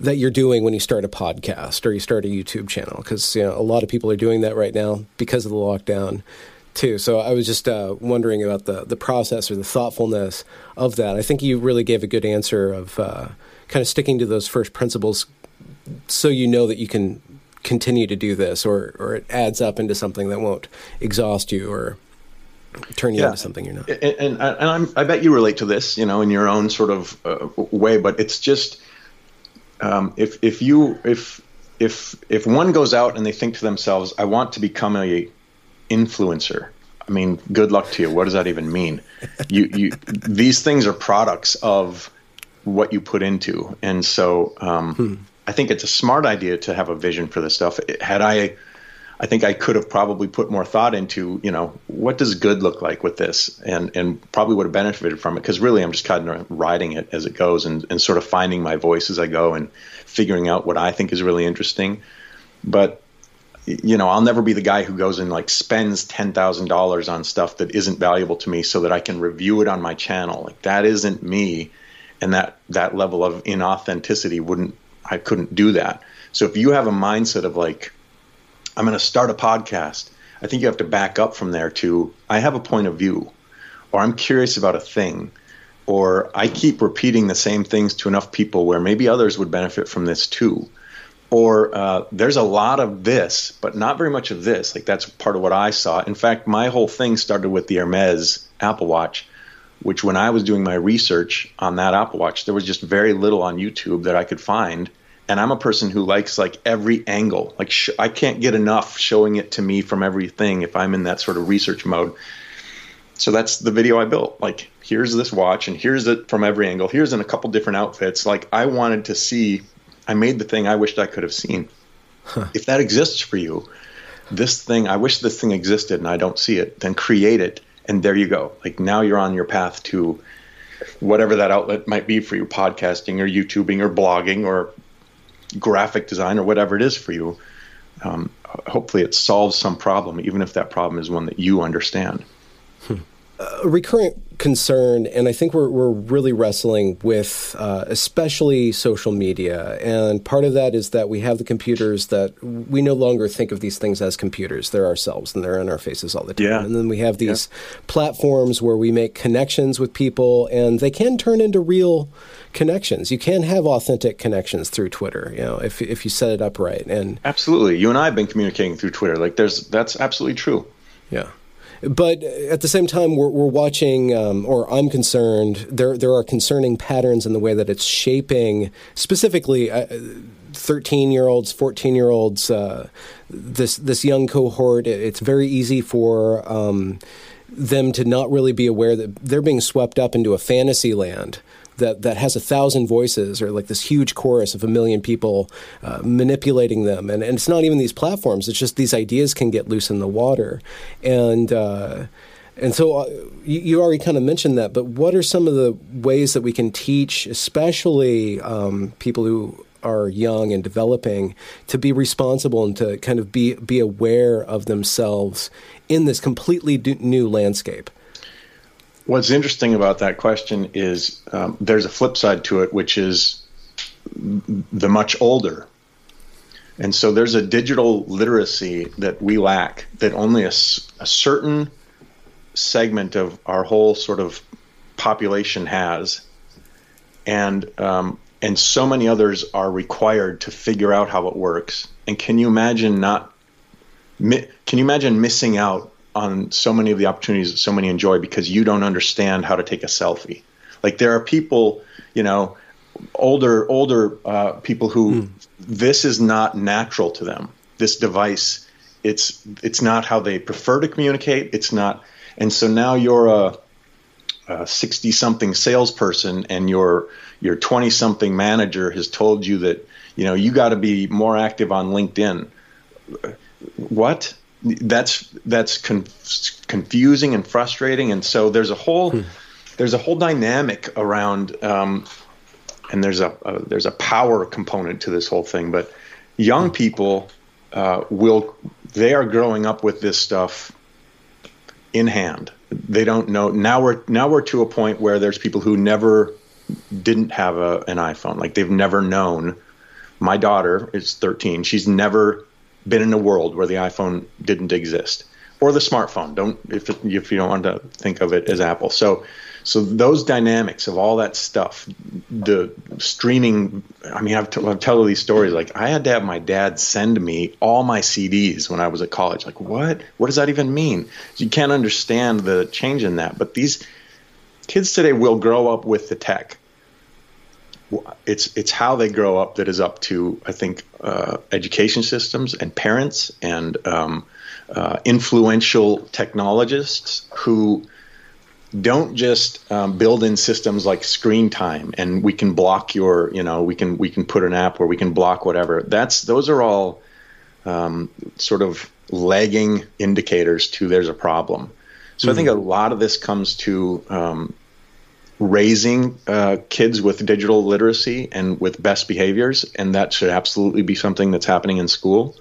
that you're doing when you start a podcast or you start a YouTube channel. Because, you know, a lot of people are doing that right now because of the lockdown too. So I was just uh, wondering about the, the process or the thoughtfulness of that. I think you really gave a good answer of uh, kind of sticking to those first principles so you know that you can continue to do this, or, or it adds up into something that won't exhaust you or turn you yeah. into something you're not. And, and, and I'm, I bet you relate to this, you know, in your own sort of uh, way, but it's just, um, if, if you, if, if, if one goes out and they think to themselves, I want to become a influencer. I mean, good luck to you. What does that even mean? You, you, these things are products of what you put into. And so, um, hmm. I think it's a smart idea to have a vision for this stuff. It, had I, I think I could have probably put more thought into, you know, what does good look like with this, and and probably would have benefited from it, because really I'm just kind of riding it as it goes and, and sort of finding my voice as I go and figuring out what I think is really interesting. But, you know, I'll never be the guy who goes and like spends ten thousand dollars on stuff that isn't valuable to me so that I can review it on my channel. Like, that isn't me. And that, that level of inauthenticity wouldn't, I couldn't do that. So if you have a mindset of like, I'm going to start a podcast, I think you have to back up from there to, I have a point of view, or I'm curious about a thing, or I keep repeating the same things to enough people where maybe others would benefit from this too. Or uh, there's a lot of this, but not very much of this. Like, that's part of what I saw. In fact, my whole thing started with the Hermes Apple Watch, which when I was doing my research on that Apple Watch, there was just very little on YouTube that I could find. And I'm a person who likes like every angle. Like sh- I can't get enough showing it to me from everything if I'm in that sort of research mode. So that's the video I built. Like, here's this watch and here's it from every angle. Here's in a couple different outfits. Like, I wanted to see, I made the thing I wished I could have seen. Huh. If that exists for you, this thing, I wish this thing existed and I don't see it, then create it. And there you go. Like, now you're on your path to whatever that outlet might be for you, podcasting or YouTubing or blogging or graphic design or whatever it is for you. Um, hopefully it solves some problem, even if that problem is one that you understand. Hmm. A recurrent concern, and I think we're we're really wrestling with, uh, especially social media. And part of that is that we have the computers that we no longer think of these things as computers. They're ourselves, and they're in our faces all the time. Yeah. And then we have these yeah. platforms where we make connections with people, and they can turn into real connections. You can have authentic connections through Twitter, you know, if if you set it up right. And absolutely, you and I have been communicating through Twitter. Like, there's that's absolutely true. Yeah. But at the same time, we're, we're watching, um, or I'm concerned, there there are concerning patterns in the way that it's shaping specifically thirteen-year-olds, uh, fourteen-year-olds, uh, this this young cohort. It's very easy for um, them to not really be aware that they're being swept up into a fantasy land that that has a thousand voices, or like this huge chorus of a million people uh, manipulating them. And, and it's not even these platforms. It's just these ideas can get loose in the water. And uh, and so uh, you, you already kind of mentioned that, but what are some of the ways that we can teach, especially um, people who are young and developing, to be responsible and to kind of be, be aware of themselves in this completely new landscape? What's interesting about that question is um, there's a flip side to it, which is the much older. And so there's a digital literacy that we lack, that only a, a certain segment of our whole sort of population has. And um, and so many others are required to figure out how it works. And can you imagine not mi- can you imagine missing out on so many of the opportunities that so many enjoy because you don't understand how to take a selfie? Like, there are people, you know, older, older uh, people who mm. this is not natural to them. This device, it's it's not how they prefer to communicate. It's not. And so now you're a sixty-something salesperson, and your your twenty-something manager has told you that, you know, you got to be more active on LinkedIn. What? That's that's conf- confusing and frustrating, and so there's a whole hmm. there's a whole dynamic around, um, and there's a, a there's a power component to this whole thing. But young people uh, will they are growing up with this stuff in hand. They don't know now. We're now we're to a point where there's people who never didn't have a, an iPhone, like they've never known. My daughter is thirteen; she's never been in a world where the iPhone didn't exist, or the smartphone. Don't if if you don't want to think of it as Apple. So, so those dynamics of all that stuff, the streaming. I mean, I've t- I've told these stories. Like, I had to have my dad send me all my C Ds when I was at college. Like, what? What does that even mean? So you can't understand the change in that. But these kids today will grow up with the tech. It's it's how they grow up that is up to, I think, uh, education systems and parents and um, uh, influential technologists who don't just um, build in systems like screen time and we can block your, you know, we can we can put an app where we can block whatever. That's those are all um, sort of lagging indicators to there's a problem. So mm-hmm. I think a lot of this comes to um, raising uh, kids with digital literacy and with best behaviors, and that should absolutely be something that's happening in school.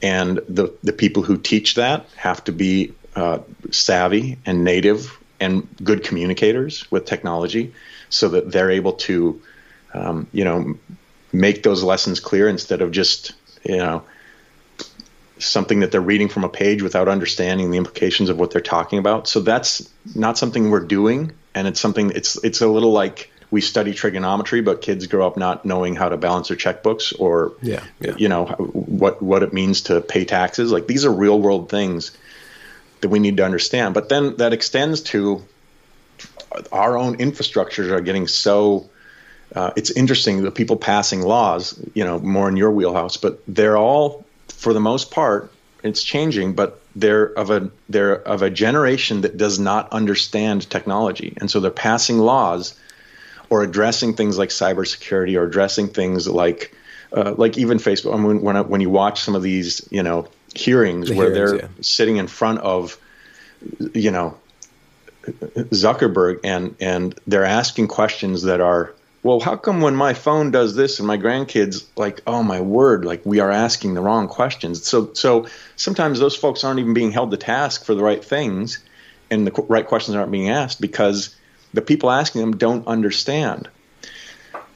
And the the people who teach that have to be uh, savvy and native and good communicators with technology, so that they're able to, um, you know, make those lessons clear instead of just, you know, something that they're reading from a page without understanding the implications of what they're talking about. So that's not something we're doing. And it's something, it's it's a little like we study trigonometry, but kids grow up not knowing how to balance their checkbooks or, yeah, yeah. you know, what, what it means to pay taxes. Like, these are real world things that we need to understand. But then that extends to our own infrastructures are getting so, uh, it's interesting, the people passing laws, you know, more in your wheelhouse, but they're all, for the most part, it's changing, but they're of a they're of a generation that does not understand technology, and so they're passing laws or addressing things like cybersecurity or addressing things like uh, like even Facebook. I mean, when when you watch some of these, you know, hearings the where hearings, they're yeah. sitting in front of, you know, Zuckerberg, and and they're asking questions that are, well, how come when my phone does this and my grandkids, like, oh, my word, like, we are asking the wrong questions. So so sometimes those folks aren't even being held to task for the right things. and the right questions aren't being asked because the people asking them don't understand.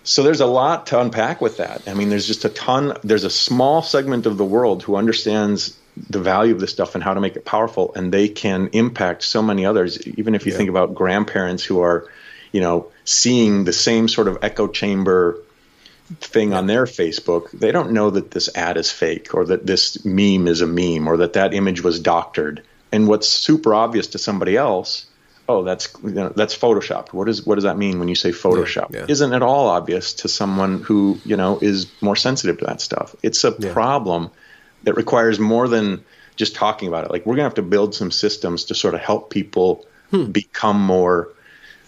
So there's a lot to unpack with that. I mean, there's just a ton. There's a small segment of the world who understands the value of this stuff and how to make it powerful, and they can impact so many others. Even if you yeah. think about grandparents who are, you know, seeing the same sort of echo chamber thing on their Facebook, they don't know that this ad is fake or that this meme is a meme or that that image was doctored. And what's super obvious to somebody else, oh, that's you know, that's photoshopped. What is what does that mean when you say photoshopped? Yeah, yeah. Isn't at all obvious to someone who, you know, is more sensitive to that stuff. It's a yeah. problem that requires more than just talking about it. Like, we're going to have to build some systems to sort of help people hmm. become more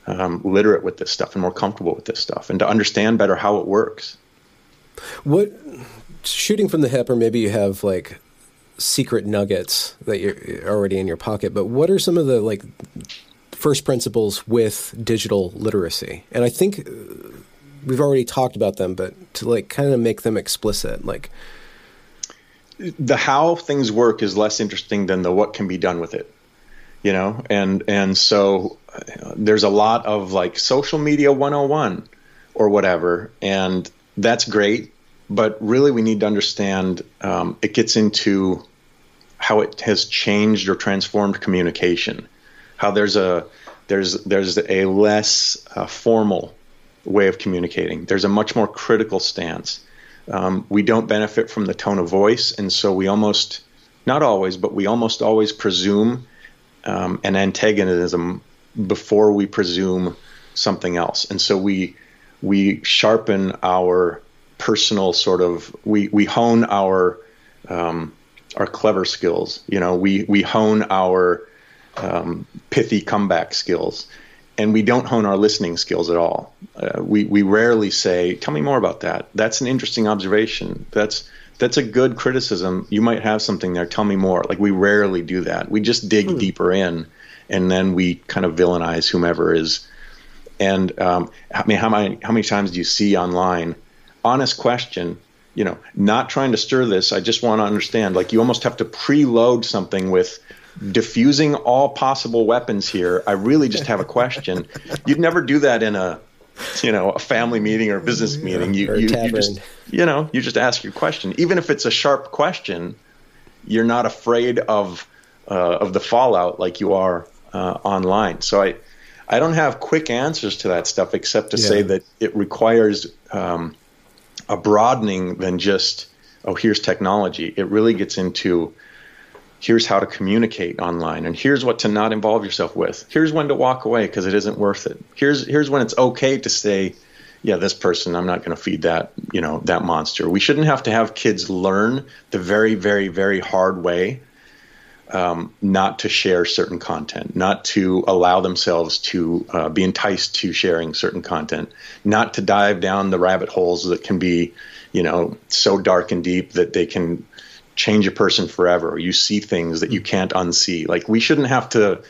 um, literate with this stuff and more comfortable with this stuff and to understand better how it works. What, shooting from the hip, or maybe you have like secret nuggets that you're already in your pocket, but what are some of the like first principles with digital literacy? And I think we've already talked about them, but to like kind of make them explicit, like, the how things work is less interesting than the what can be done with it, you know? And and so uh, there's a lot of like social media one oh one or whatever, and that's great, but really we need to understand um, it gets into how it has changed or transformed communication, how there's a there's there's a less uh, formal way of communicating. There's a much more critical stance. Um, we don't benefit from the tone of voice, and so we almost, not always, but we almost always presume um, an antagonism before we presume something else. And so we we sharpen our personal sort of, we, we hone our um, our clever skills, you know, we, we hone our um, pithy comeback skills. And we don't hone our listening skills at all. Uh, we we rarely say, "Tell me more about that." That's an interesting observation. That's that's a good criticism. You might have something there. Tell me more. Like, we rarely do that. We just dig hmm. deeper in, and then we kind of villainize whomever is. And um, I mean, how many how many times do you see online? Honest question. You know, not trying to stir this. I just want to understand. Like, you almost have to preload something with, diffusing all possible weapons here. I really just have a question. You'd never do that in a, you know, a family meeting or a business meeting. You, you, you just, you know, you just ask your question. Even if it's a sharp question, you're not afraid of, uh, of the fallout like you are uh, online. So I, I don't have quick answers to that stuff, except to yeah. say that it requires um, a broadening than just, oh, here's technology. It really gets into, here's how to communicate online, and here's what to not involve yourself with. Here's when to walk away because it isn't worth it. Here's here's when it's okay to say, yeah, this person, I'm not going to feed that, you know, that monster. We shouldn't have to have kids learn the very, very, very hard way um, not to share certain content, not to allow themselves to uh, be enticed to sharing certain content, not to dive down the rabbit holes that can be, you know, so dark and deep that they can change a person forever, or you see things that you can't unsee. Like, we shouldn't have to,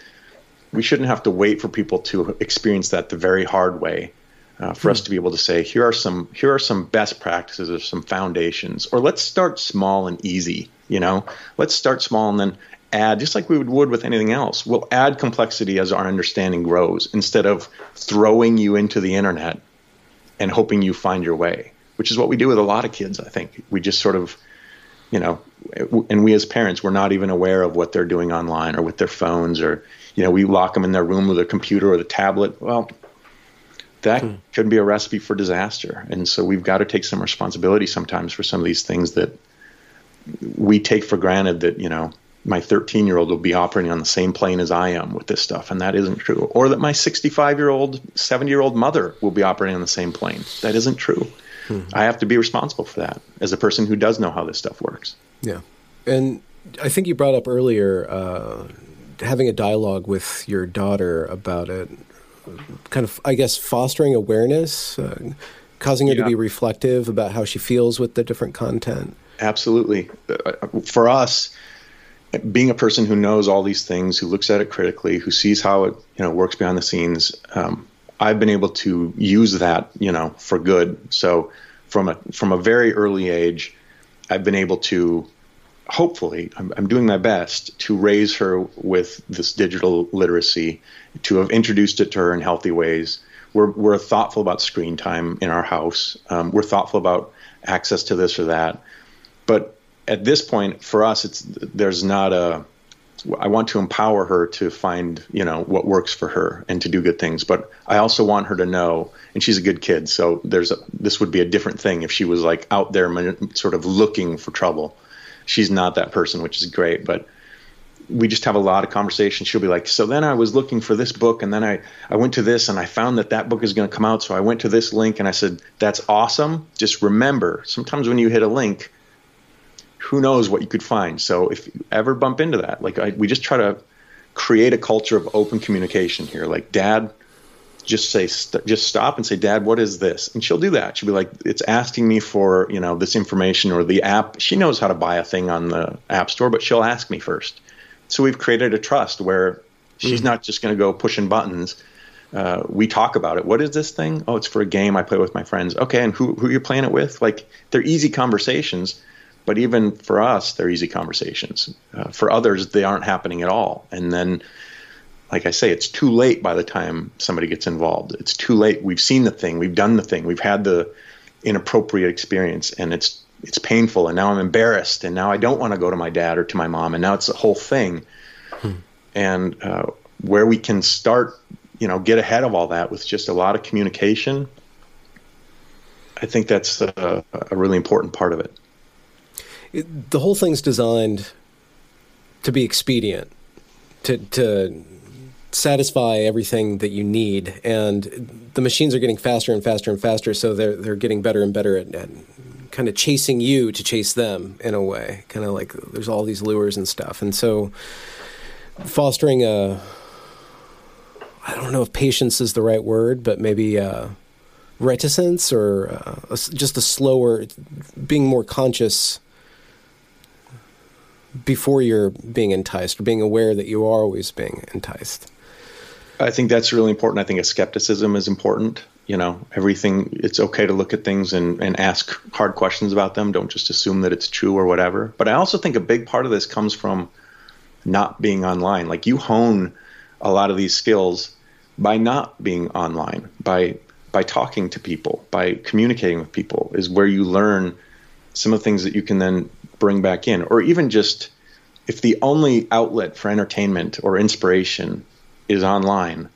we shouldn't have to wait for people to experience that the very hard way uh, for mm. us to be able to say, here are some, here are some best practices or some foundations, or let's start small and easy, you know, let's start small and then add, just like we would, would with anything else. We'll add complexity as our understanding grows, instead of throwing you into the internet and hoping you find your way, which is what we do with a lot of kids. I think we just sort of, you know, and we as parents, we're not even aware of what they're doing online or with their phones, or, you know, we lock them in their room with a computer or the tablet. Well, that hmm. could be a recipe for disaster. And so we've got to take some responsibility sometimes for some of these things that we take for granted, that, you know, my thirteen-year-old will be operating on the same plane as I am with this stuff, and that isn't true. Or that my sixty-five-year-old, seventy-year-old mother will be operating on the same plane. That isn't true. I have to be responsible for that as a person who does know how this stuff works. Yeah. And I think you brought up earlier uh, having a dialogue with your daughter about it, kind of, I guess, fostering awareness, uh, causing her yeah. to be reflective about how she feels with the different content. Absolutely. For us, being a person who knows all these things, who looks at it critically, who sees how it, you know, works behind the scenes, um, I've been able to use that, you know, for good. So from a from a very early age, I've been able to hopefully, I'm, I'm doing my best to raise her with this digital literacy, to have introduced it to her in healthy ways. We're, we're thoughtful about screen time in our house. Um, we're thoughtful about access to this or that. But at this point, for us, it's there's not a – I want to empower her to find, you know, what works for her and to do good things. But I also want her to know – and she's a good kid, so there's a, this would be a different thing if she was, like, out there sort of looking for trouble. She's not that person, which is great, but – we just have a lot of conversation. She'll be like, so then I was looking for this book, and then I, I went to this, and I found that that book is going to come out, so I went to this link, and I said, that's awesome. Just remember, sometimes when you hit a link, who knows what you could find. So if you ever bump into that, like I, we just try to create a culture of open communication here. Like, Dad, just say, st- just stop and say, Dad, what is this? And she'll do that. She'll be like, it's asking me for, you know, this information or the app. She knows how to buy a thing on the app store, but she'll ask me first. So we've created a trust where she's mm. not just going to go pushing buttons. Uh, we talk about it. What is this thing? Oh, it's for a game I play with my friends. Okay, and who, who are you playing it with? Like, they're easy conversations, but even for us, they're easy conversations. Uh, for others, they aren't happening at all. And then, like I say, it's too late by the time somebody gets involved. It's too late. We've seen the thing. We've done the thing. We've had the inappropriate experience, and it's it's painful, and now I'm embarrassed, and now I don't want to go to my dad or to my mom, and now it's the whole thing. Hmm. And uh, where we can start, you know, get ahead of all that with just a lot of communication, I think that's a, a really important part of it. It. The whole thing's designed to be expedient, to to satisfy everything that you need, and the machines are getting faster and faster and faster, so they're they're getting better and better at, at kind of chasing you to chase them in a way, kind of like there's all these lures and stuff. And so fostering a, I don't know if patience is the right word, but maybe uh reticence or a, just a slower, being more conscious before you're being enticed, or being aware that you are always being enticed. I think that's really important. I think a skepticism is important. You know, everything, it's okay to look at things and, and ask hard questions about them. Don't just assume that it's true or whatever. But I also think a big part of this comes from not being online. Like, you hone a lot of these skills by not being online, by by talking to people, by communicating with people is where you learn some of the things that you can then bring back in. Or even just if the only outlet for entertainment or inspiration is online,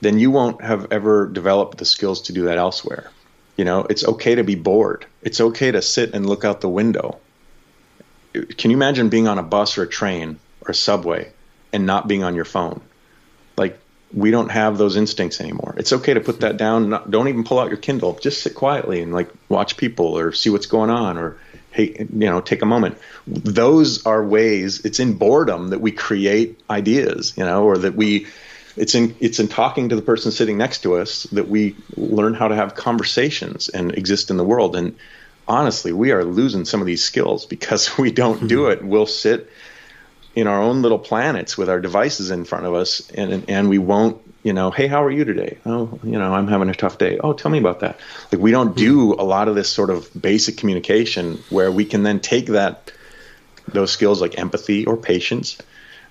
then you won't have ever developed the skills to do that elsewhere. You know, it's okay to be bored. It's okay to sit and look out the window. Can you imagine being on a bus or a train or a subway and not being on your phone? Like, we don't have those instincts anymore. It's okay to put that down. Not, don't even pull out your Kindle. Just sit quietly and, like, watch people or see what's going on, or, hey, you know, take a moment. Those are ways. It's in boredom that we create ideas, you know, or that we... It's in it's in talking to the person sitting next to us that we learn how to have conversations and exist in the world. And honestly, we are losing some of these skills because we don't do it. We'll sit in our own little planets with our devices in front of us, and, and, and we won't, you know, hey, how are you today? Oh, you know, I'm having a tough day. Oh, tell me about that. Like, we don't do a lot of this sort of basic communication where we can then take that those skills like empathy or patience,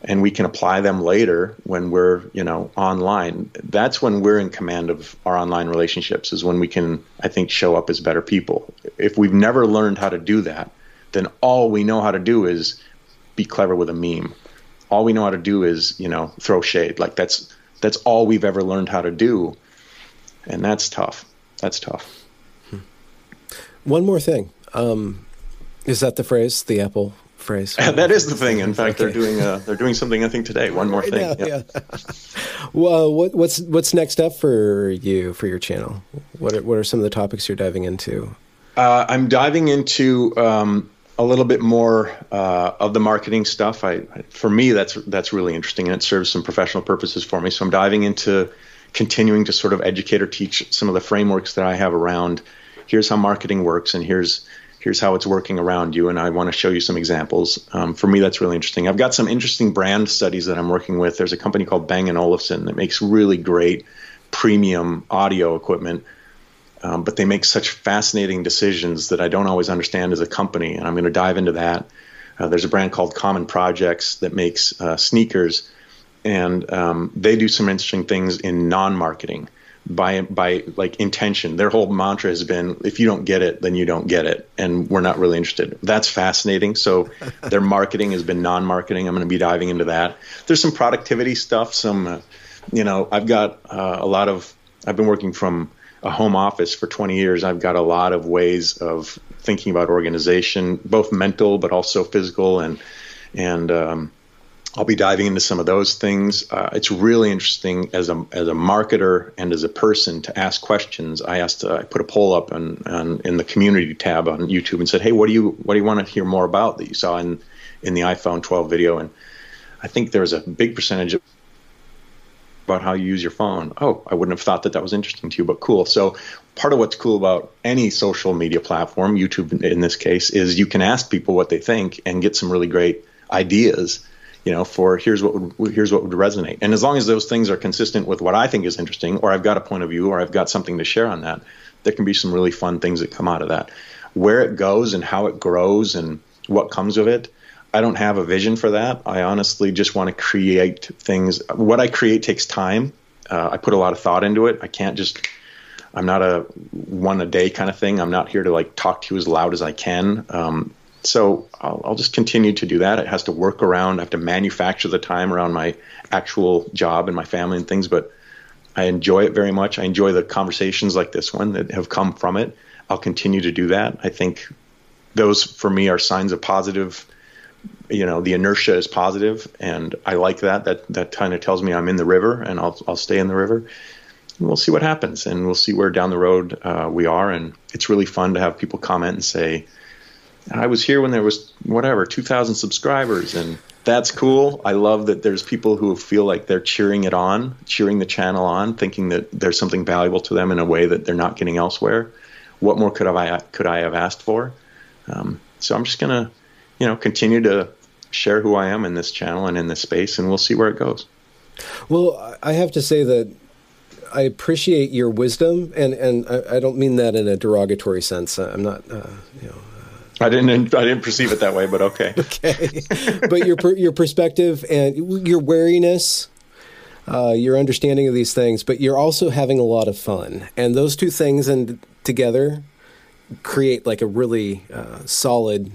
and we can apply them later when we're, you know, online. That's when we're in command of our online relationships, is when we can, I think, show up as better people. If we've never learned how to do that, then all we know how to do is be clever with a meme. All we know how to do is, you know, throw shade. Like, that's that's all we've ever learned how to do. And that's tough. That's tough. Hmm. One more thing. Um, is that the phrase, the Apple phrase? That is the thing. In fact, okay. they're doing uh, they're doing something, I think, today. One more right thing. Now, yeah. yeah. Well, what, what's what's next up for you, for your channel? What are, what are some of the topics you're diving into? Uh, I'm diving into um, a little bit more uh, of the marketing stuff. I, I for me, that's that's really interesting, and it serves some professional purposes for me. So I'm diving into continuing to sort of educate or teach some of the frameworks that I have around. Here's how marketing works, and here's Here's how it's working around you, and I want to show you some examples. Um, for me, that's really interesting. I've got some interesting brand studies that I'm working with. There's a company called Bang and Olufsen that makes really great premium audio equipment, um, but they make such fascinating decisions that I don't always understand as a company, and I'm going to dive into that. Uh, there's a brand called Common Projects that makes uh, sneakers, and um, they do some interesting things in non-marketing by by like intention. Their whole mantra has been, if you don't get it, then you don't get it, and we're not really interested. That's fascinating. So their marketing has been non-marketing. I'm going to be diving into that. There's some productivity stuff. Some, uh, you know, I've got uh, a lot of. I've been working from a home office for twenty years. I've got a lot of ways of thinking about organization, both mental but also physical, and and um, I'll be diving into some of those things. Uh, it's really interesting as a as a marketer and as a person to ask questions. I asked, uh, I put a poll up on, on in the community tab on YouTube and said, "Hey, what do you what do you want to hear more about that you saw in in the iPhone twelve video?" And I think there was a big percentage of about how you use your phone. Oh, I wouldn't have thought that that was interesting to you, but cool. So part of what's cool about any social media platform, YouTube in this case, is you can ask people what they think and get some really great ideas, you know, for here's what would, here's what would resonate. And as long as those things are consistent with what I think is interesting, or I've got a point of view, or I've got something to share on that, there can be some really fun things that come out of that. Where it goes and how it grows and what comes of it, I don't have a vision for that. I honestly just want to create things. What I create takes time. Uh, I put a lot of thought into it. I can't just, I'm not a one a day kind of thing. I'm not here to like talk to you as loud as I can. Um, so I'll, I'll just continue to do that. It has to work around, I have to manufacture the time around my actual job and my family and things, but I enjoy it very much. I enjoy the conversations like this one that have come from it. I'll continue to do that. I think those for me are signs of positive. You know, the inertia is positive, and I like that. That that kind of tells me I'm in the river, and I'll I'll stay in the river. And we'll see what happens, and we'll see where down the road uh, we are. And it's really fun to have people comment and say, "I was here when there was whatever two thousand subscribers," and that's cool. I love that there's people who feel like they're cheering it on, cheering the channel on, thinking that there's something valuable to them in a way that they're not getting elsewhere. What more could I could I have asked for? Um, so I'm just gonna, you know, continue to share who I am in this channel and in this space, and we'll see where it goes. Well, I have to say that I appreciate your wisdom, and, and I, I don't mean that in a derogatory sense. I'm not, uh, you know. Uh, I didn't I didn't perceive it that way, but okay. Okay, but your your perspective and your wariness, uh, your understanding of these things, but you're also having a lot of fun, and those two things and together create like a really uh, solid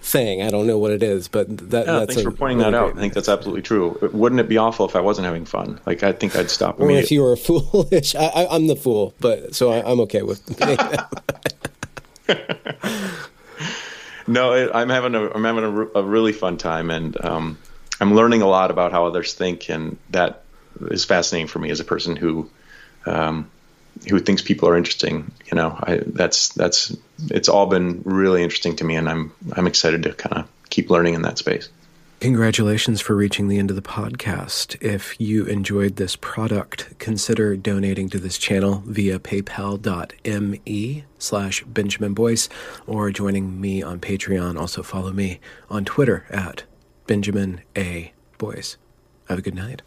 thing. I don't know what it is, but that, yeah, that's thanks for pointing really that out. I think that's absolutely true. Wouldn't it be awful if I wasn't having fun? Like, I think I'd stop immediately. Or if you were a foolish, I, I, I'm the fool, but so I, I'm okay with that. No, it, I'm having a, I'm having a, a really fun time, and um, I'm learning a lot about how others think, and that is fascinating for me as a person who, um, who thinks people are interesting. You know, I, that's, that's, it's all been really interesting to me, and I'm, I'm excited to kind of keep learning in that space. Congratulations for reaching the end of the podcast. If you enjoyed this product, consider donating to this channel via paypal.me slash Benjamin Boyce or joining me on Patreon. Also follow me on Twitter at Benjamin A. Boyce. Have a good night.